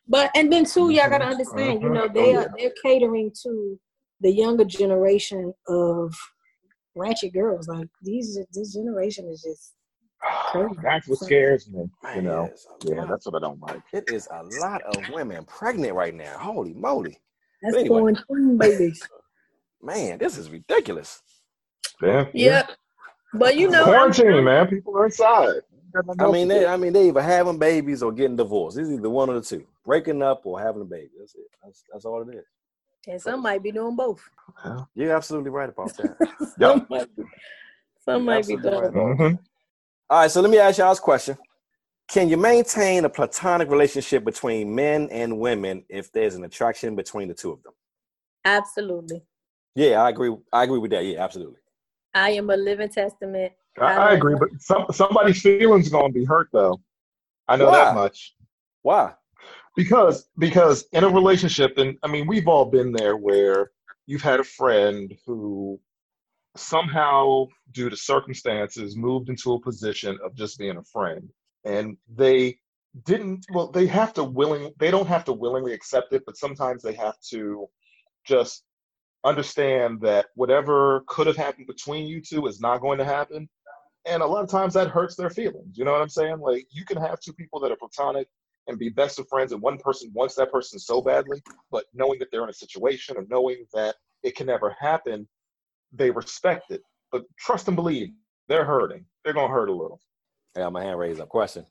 But, and then too, y'all got to understand, you know, they're catering to the younger generation of ratchet girls. Like, this generation is just crazy. That's what scares me, you know. Yeah, that's what I don't like. It is a lot of women pregnant right now. Holy moly. That's going through, baby. Man, this is ridiculous. Yeah. Yep. But you know, quarantine, man. People are inside. I mean, they either having babies or getting divorced. It's either one of the two: breaking up or having a baby. That's it. That's all it is. And some might be doing both. Well, you're absolutely right about that. Yep. Some might be doing both. Right. Mm-hmm. All right, so let me ask y'all this question: can you maintain a platonic relationship between men and women if there's an attraction between the two of them? Absolutely. Yeah, I agree with that. Yeah, absolutely. I am a living testament. I agree, but somebody's feelings gonna be hurt though. I know that much. Why? Because in a relationship, and I mean, we've all been there where you've had a friend who somehow, due to circumstances, moved into a position of just being a friend, and they don't have to willingly accept it, but sometimes they have to just understand that whatever could have happened between you two is not going to happen. And a lot of times that hurts their feelings. You know what I'm saying? Like, you can have two people that are platonic and be best of friends, and one person wants that person so badly, but knowing that they're in a situation or knowing that it can never happen, they respect it. But trust and believe, they're hurting. They're going to hurt a little. I got my hand raised up. Question.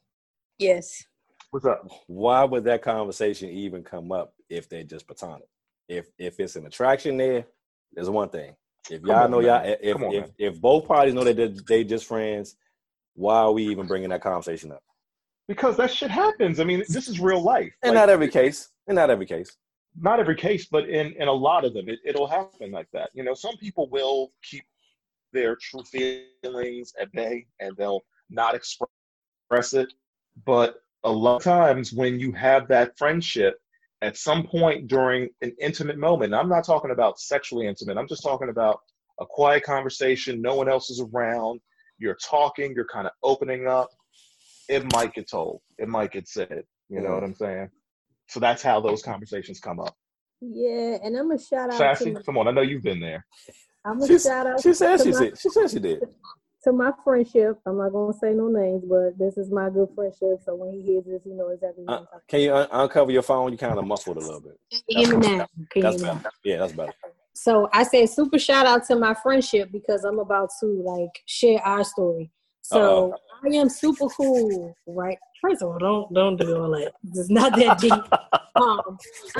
Yes. What's up? Why would that conversation even come up if they're just platonic? If it's an attraction there's one thing. If y'all know y'all, if both parties know that they just friends, why are we even bringing that conversation up? Because that shit happens. I mean, this is real life. And like, not every case, but in a lot of them, it'll happen like that. You know, some people will keep their true feelings at bay and they'll not express it. But a lot of times when you have that friendship, at some point during an intimate moment, I'm not talking about sexually intimate, I'm just talking about a quiet conversation, no one else is around, you're talking, you're kind of opening up, it might get told, it might get said, you know what I'm saying? So that's how those conversations come up. Yeah, and I'm going to shout out Sassy, to... Sassy, come on, I know you've been there. I'm going to shout out... She said she did. To my friendship, I'm not going to say no names, but this is my good friendship, so when he hears this, he knows exactly what I'm talking about. Can you uncover your phone? You kind of muffled a little bit. Can you hear me now? Yeah, that's better. So I said super shout out to my friendship because I'm about to, like, share our story. So I am super cool, right? First of all, don't do all that. It's not that deep. I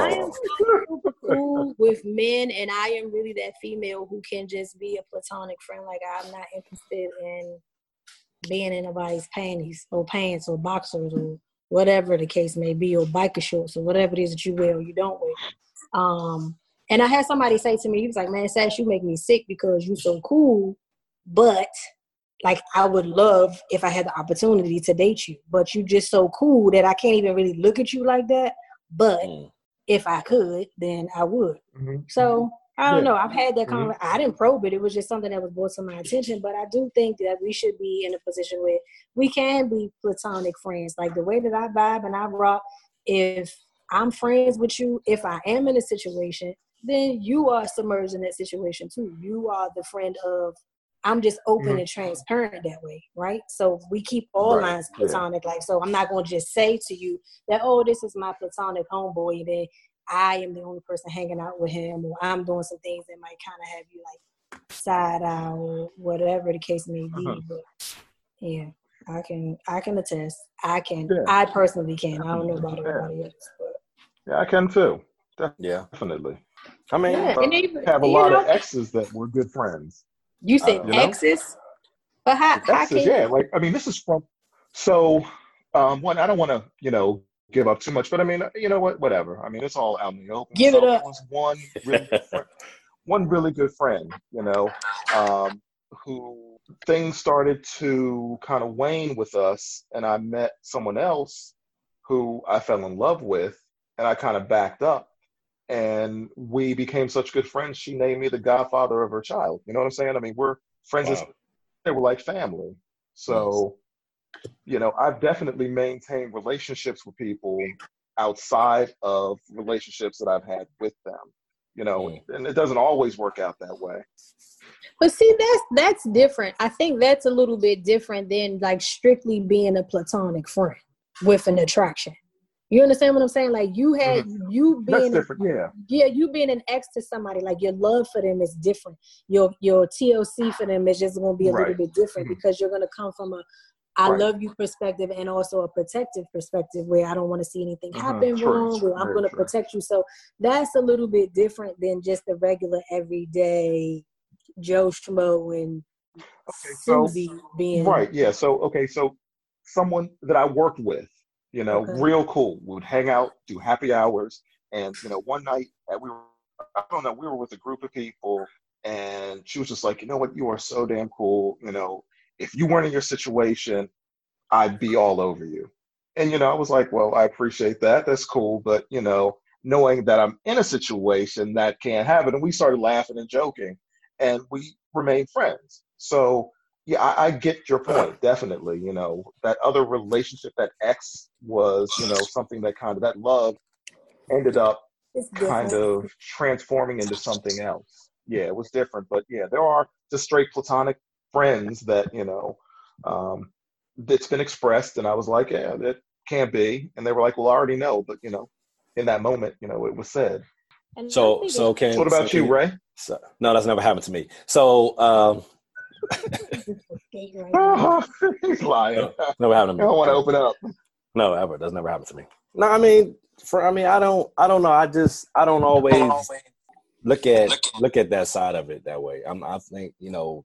am super cool with men, and I am really that female who can just be a platonic friend. Like, I'm not interested in being in anybody's pants or boxers or whatever the case may be, or biker shorts or whatever it is that you wear or you don't wear. And I had somebody say to me, he was like, man, Sash, you make me sick because you so cool, but... Like, I would love if I had the opportunity to date you, but you just so cool that I can't even really look at you like that. But if I could, then I would. Mm-hmm. So, I don't know. I've had that conversation. I didn't probe it. It was just something that was brought to my attention. But I do think that we should be in a position where we can be platonic friends. Like, the way that I vibe and I rock, if I'm friends with you, if I am in a situation, then you are submerged in that situation, too. You are the friend of... I'm just open and transparent that way, right? So we keep all lines platonic. Like, so I'm not going to just say to you that, oh, this is my platonic homeboy, and then I am the only person hanging out with him, or I'm doing some things that might kind of have you, like, side-eye or whatever the case may be. But, yeah, I can attest. I can. Yeah. I personally can. I don't know about everybody else. But. Yeah, I can, too. Definitely. I mean, I have a lot of exes that were good friends. You said exes? But how can... Yeah, like, I mean, this is from... So, one, I don't want to, you know, give up too much, but I mean, you know what, whatever. I mean, it's all out in the open. Give it up. One really good friend, you know, who things started to kind of wane with us, and I met someone else who I fell in love with, and I kind of backed up. And we became such good friends. She named me the godfather of her child. You know what I'm saying? I mean, we're friends. Wow. They were like family. So, you know, I've definitely maintained relationships with people outside of relationships that I've had with them. You know, and it doesn't always work out that way. But see, that's different. I think that's a little bit different than, like, strictly being a platonic friend with an attraction. You understand what I'm saying? Like, you had you being you being an ex to somebody, like, your love for them is different. Your TLC for them is just going to be a little bit different because you're going to come from a I love you perspective and also a protective perspective where I don't want to see anything happen wrong. Where I'm going to protect you. So that's a little bit different than just the regular everyday Joe Schmo and Susie being So so someone that I worked with. You know, real cool. We would hang out, do happy hours. And, you know, one night we were with a group of people, and she was just like, you know what? You are so damn cool. You know, if you weren't in your situation, I'd be all over you. And, you know, I was like, well, I appreciate that. That's cool. But, you know, knowing that I'm in a situation that can't happen. And we started laughing and joking, and we remained friends. So, yeah, I get your point, definitely. You know, that other relationship, that ex was, you know, something that kind of, that love ended up kind of transforming into something else. Yeah, it was different. But yeah, there are just straight platonic friends that, you know, that's been expressed. And I was like, yeah, that can't be. And they were like, well, I already know. But, you know, in that moment, you know, it was said. And so can... What about you, Ray? So, no, that's never happened to me. So, he's lying. Never happened to me. I don't want to open up. No, ever. That's never happened to me. No, I mean, I don't know. I don't always look at that side of it that way. I think, you know,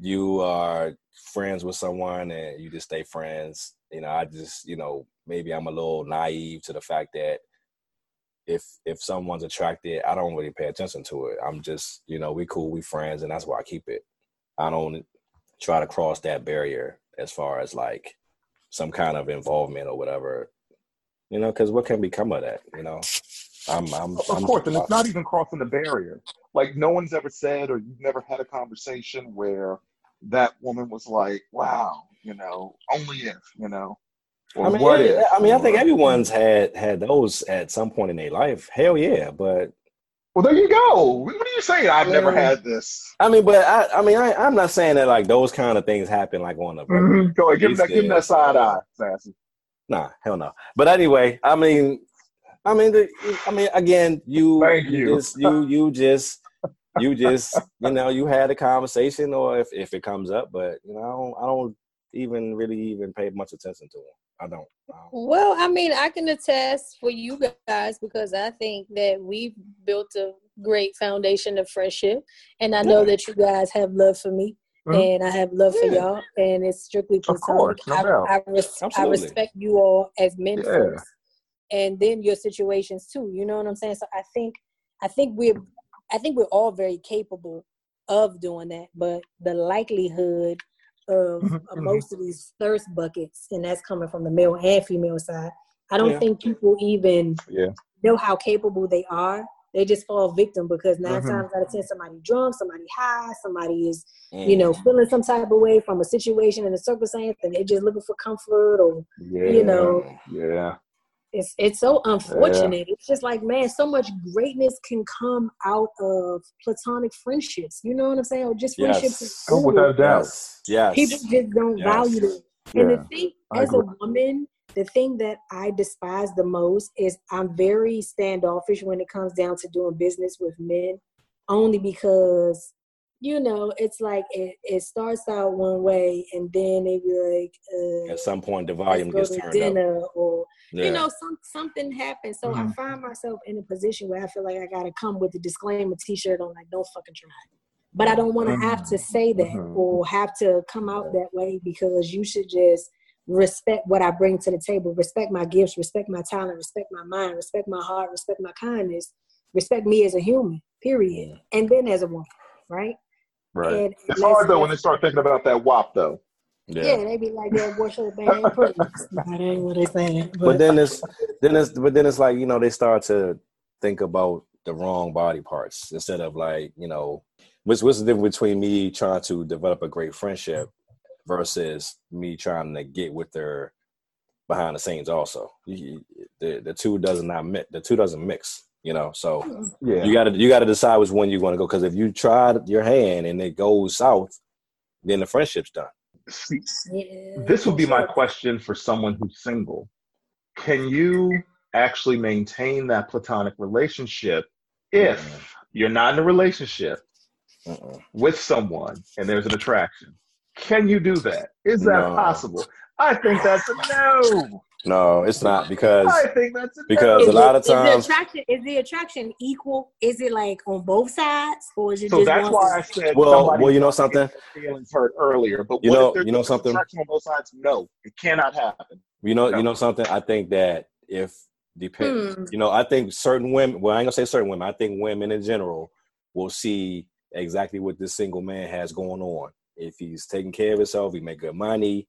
you are friends with someone and you just stay friends. You know, I just, you know, maybe I'm a little naive to the fact that if someone's attracted, I don't really pay attention to it. I'm just, you know, we cool, we friends, and that's why I keep it. I don't try to cross that barrier as far as like some kind of involvement or whatever, you know, because what can become of that, you know? Of course, and it's not even crossing the barrier. Like, no one's ever said, or you've never had a conversation where that woman was like, wow, you know, only if, you know. I think everyone's had those at some point in their life. Hell yeah, but. Well, there you go. What are you saying? I've never had this. I mean, but I'm not saying that like those kind of things happen like on a. Mm-hmm. Go ahead, give him that side eye, Sassy. Nah, hell no. But anyway, again, you just you know, you had a conversation, or if it comes up, but you know, I don't even pay much attention to it. I don't. Well, I mean, I can attest for you guys because I think that we've built a great foundation of friendship, and I know that you guys have love for me, and I have love for y'all, and it's strictly platonic. I respect you all as men first, and then your situations too. You know what I'm saying? So I think we're all very capable of doing that, but the likelihood of most of these thirst buckets, and that's coming from the male and female side, I don't think people even know how capable they are. They just fall victim because 9 times out of 10 somebody drunk, somebody high, somebody is you know, feeling some type of way from a situation and a circumstance, and they're just looking for comfort or you know. Yeah. It's so unfortunate. Yeah. It's just like, man, so much greatness can come out of platonic friendships. You know what I'm saying? Or just friendships. Yes. Oh, without doubt. Yes. People just don't value them. Yeah. And the thing, as a woman, the thing that I despise the most is I'm very standoffish when it comes down to doing business with men, only because, you know, it's like it starts out one way, and then they be like, at some point the volume gets turned up, or you know, something happens. So I find myself in a position where I feel like I gotta come with a disclaimer T-shirt on, like, don't fucking try. But I don't want to have to say that or have to come out that way, because you should just respect what I bring to the table, respect my gifts, respect my talent, respect my mind, respect my heart, respect my kindness, respect me as a human. Period. And then as a woman, right? Right. And it's hard though when they start thinking about that WAP though. Yeah, they be like, "Yeah, wash your bag and put it." That ain't what they saying. But then it's like, you know, they start to think about the wrong body parts instead of, like, you know, what's the difference between me trying to develop a great friendship versus me trying to get with their behind the scenes also. The two doesn't mix. You know, so you gotta decide which one you want to go. Because if you try your hand and it goes south, then the friendship's done. See, this would be my question for someone who's single. Can you actually maintain that platonic relationship if you're not in a relationship with someone and there's an attraction? Can you do that? Is that possible? I think that's a no. No, it's not, because a lot of times is the attraction equal? Is it like on both sides, or is it so just that's why side? I said well, you know something, feelings hurt earlier, but you know something, attraction on both sides, no, it cannot happen. You know something, I think that if depends, you know, I think certain women, well, I ain't gonna say certain women, I think women in general will see exactly what this single man has going on. If he's taking care of himself, he make good money,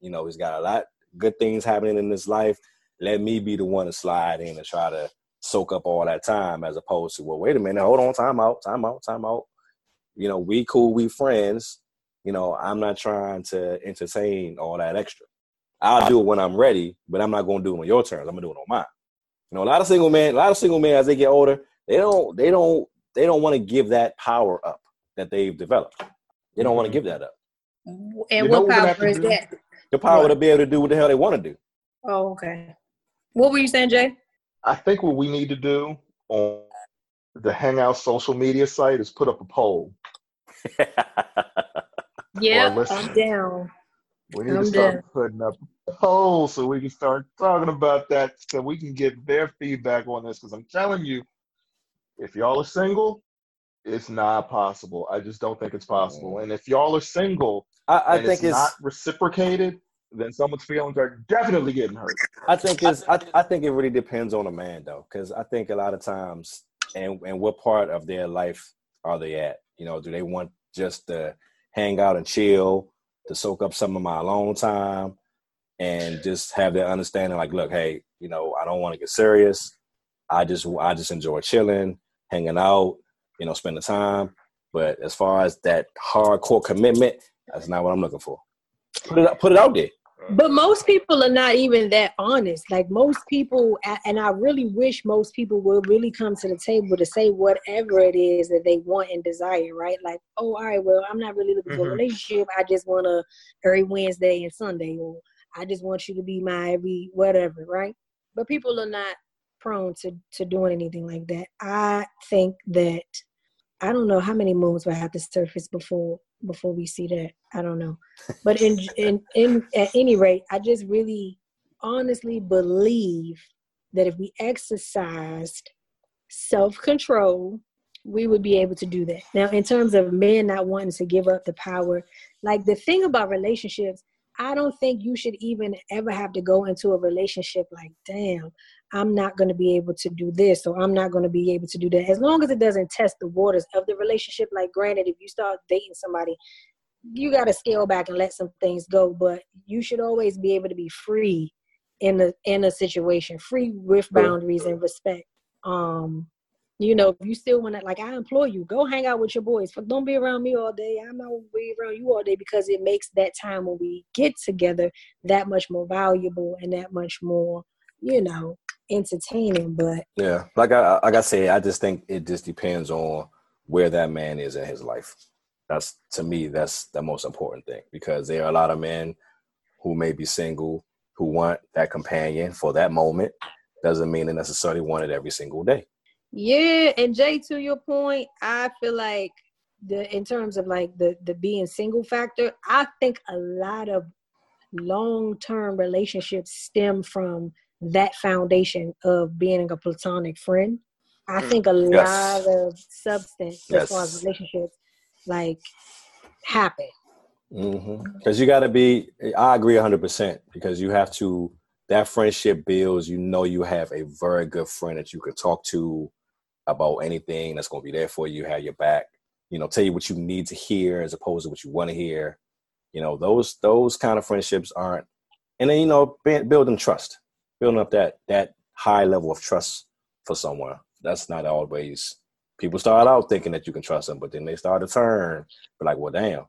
you know, he's got a lot good things happening in this life. Let me be the one to slide in and try to soak up all that time, as opposed to, well, wait a minute, hold on, time out. You know, we cool, we friends. You know, I'm not trying to entertain all that extra. I'll do it when I'm ready, but I'm not going to do it on your terms. I'm going to do it on mine. You know, a lot of single men, as they get older, they don't want to give that power up that they've developed. They don't want to give that up. And what power is that? The power to be able to do what the hell they want to do. Oh, okay. What were you saying, Jay? I think what we need to do on the Hangout social media site is put up a poll. Yeah, I'm down. We need to start putting up a poll so we can start talking about that, so we can get their feedback on this. Because I'm telling you, if y'all are single, It's not possible. I just don't think it's possible. And if y'all are single, I think it's not reciprocated, then someone's feelings are definitely getting hurt. I think it really depends on a man, though, because I think a lot of times, and what part of their life are they at? You know, do they want just to hang out and chill, to soak up some of my alone time, and just have that understanding? Like, look, hey, you know, I don't want to get serious. I just enjoy chilling, hanging out. You know, spend the time. But as far as that hardcore commitment, that's not what I'm looking for. Put it out there. But most people are not even that honest. Like most people, and I really wish most people would really come to the table to say whatever it is that they want and desire, right? Like, oh, all right, well, I'm not really looking for a relationship. I just want to every Wednesday and Sunday, or I just want you to be my every whatever, right? But people are not prone to doing anything like that. I think that I don't know how many moons will have to surface before we see that. I don't know. But in at any rate, I just really honestly believe that if we exercised self-control, we would be able to do that. Now, in terms of men not wanting to give up the power, like the thing about relationships, I don't think you should even ever have to go into a relationship like, damn, I'm not going to be able to do this, or I'm not going to be able to do that. As long as it doesn't test the waters of the relationship. Like, granted, if you start dating somebody, you got to scale back and let some things go, but you should always be able to be free in a situation, free with boundaries and respect. You know, if you still want to, like, I implore you, go hang out with your boys. Don't be around me all day. I'm not going to be around you all day, because it makes that time when we get together that much more valuable and that much more, you know, entertaining. But yeah, like I said, I just think it just depends on where that man is in his life. That's, to me, that's the most important thing, because there are a lot of men who may be single who want that companion for that moment. Doesn't mean they necessarily want it every single day. Yeah, and Jay, to your point, I feel like in terms of like the being single factor, I think a lot of long-term relationships stem from that foundation of being a platonic friend. I think a lot of substance as far as relationships like happen. Because you got to be, I agree 100%, because you have to, that friendship builds, you know, you have a very good friend that you can talk to about anything, that's going to be there for you, have your back, you know, tell you what you need to hear as opposed to what you want to hear. You know, those kind of friendships aren't, and then, you know, building trust, building up that high level of trust for someone. That's not always, people start out thinking that you can trust them, but then they start to turn, but like, well, damn,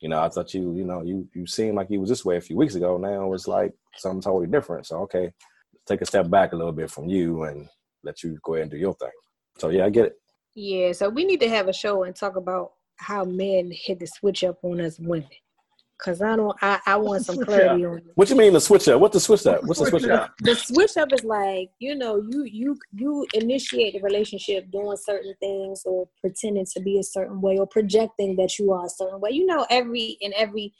you know, I thought you seemed like you was this way a few weeks ago. Now it's like something totally different. So, okay, take a step back a little bit from you and let you go ahead and do your thing. So, yeah, I get it. Yeah, so we need to have a show and talk about how men hit the switch up on us women. Because I want some clarity on it. What you mean the switch up? What's the switch up? What's the switch up? The switch up is like, you know, you initiate the relationship doing certain things or pretending to be a certain way or projecting that you are a certain way. You know, in every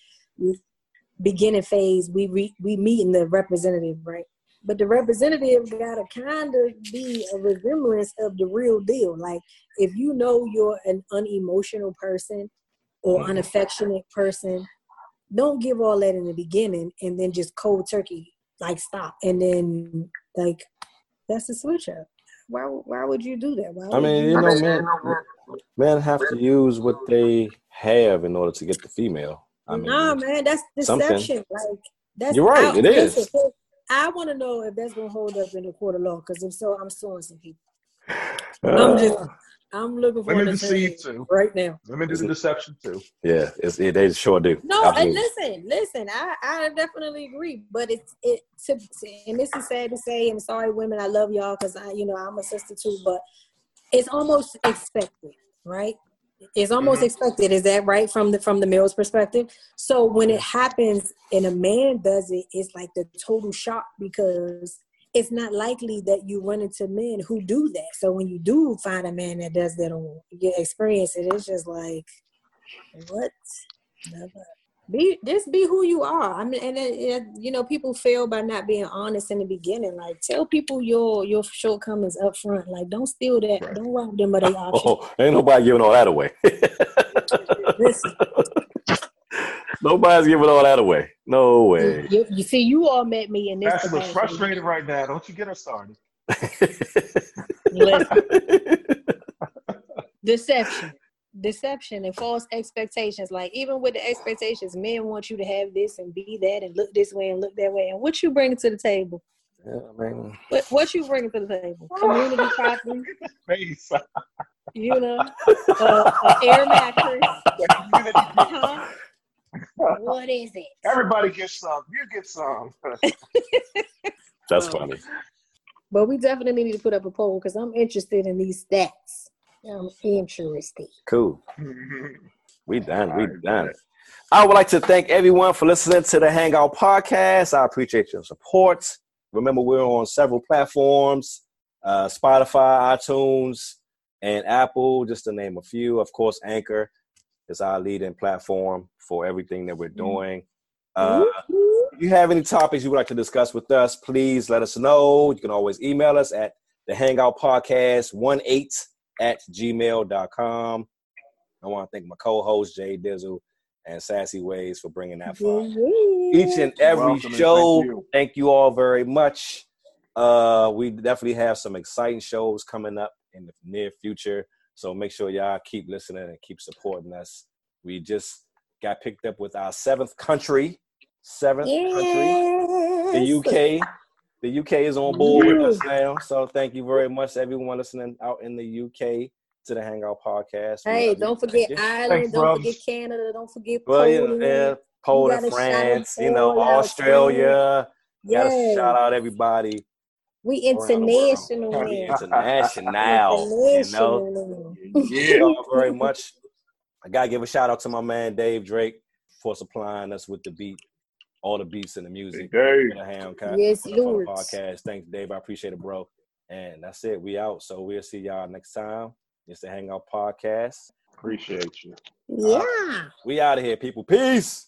beginning phase, we meet in the representative, right? But the representative gotta kind of be a resemblance of the real deal. Like, if you know you're an unemotional person or unaffectionate person, don't give all that in the beginning and then just cold turkey, like stop. And then like, that's the switch up. Why would you do that? I mean, you know, men have to use what they have in order to get the female. I mean, nah, man, that's deception. Like, that's, you're right, it is. I want to know if that's going to hold up in the court of law, because if so, I'm suing some people. I'm looking for women to see too right now. Women do the deception too. Yeah, they sure do. No, and listen, I definitely agree, but and this is sad to say, and sorry, women, I love y'all, because I, you know, I'm a sister too, but it's almost expected, right? It's almost expected. Is that right from the male's perspective? So when it happens and a man does it, it's like the total shock, because it's not likely that you run into men who do that. So when you do find a man that does that or you experience it, it's just like, what? Just be who you are. I mean, and you know, people fail by not being honest in the beginning. Like, tell people your shortcomings up front. Like, don't steal that. Right. Don't rob them of their options. Oh, ain't nobody giving all that away. Listen. Nobody's giving all that away. No way. You see, you all met me in this. That's what's frustrated right now. Don't you get us started. Deception and false expectations. Like, even with the expectations, men want you to have this and be that and look this way and look that way. And what you bring to the table? Yeah, man. What you bring to the table? Community property. You know, air mattress. Huh? What is it? Everybody gets some. You get some. That's funny. But we definitely need to put up a poll because I'm interested in these stats. I'm interested. Cool. We done. We done. I would like to thank everyone for listening to the Hangout Podcast. I appreciate your support. Remember, we're on several platforms, Spotify, iTunes, and Apple, just to name a few. Of course, Anchor is our leading platform for everything that we're doing. If you have any topics you would like to discuss with us, please let us know. You can always email us at the Hangout Podcast 18@gmail.com. I want to thank my co-hosts, Jay Dizzle and Sassy Ways, for bringing that fire. Each and every show. Thank you all very much. We definitely have some exciting shows coming up in the near future. So make sure y'all keep listening and keep supporting us. We just got picked up with our seventh country. The UK. The UK is on board with us now. So thank you very much, everyone listening out in the UK to the Hangout Podcast. Hey, don't forget Ireland. Thanks, don't forget Canada. Don't forget Poland. Yeah, Poland, France, Australia. Yes. Gotta shout out everybody. We international. International. Thank you very much. I gotta give a shout out to my man Dave Drake for supplying us with the beat, all the beats and the music. Hey, Dave. Yes, Lord. Podcast. Thanks, Dave. I appreciate it, bro. And that's it. We out. So we'll see y'all next time. It's the Hangout Podcast. Appreciate you. Yeah. We out of here, people. Peace.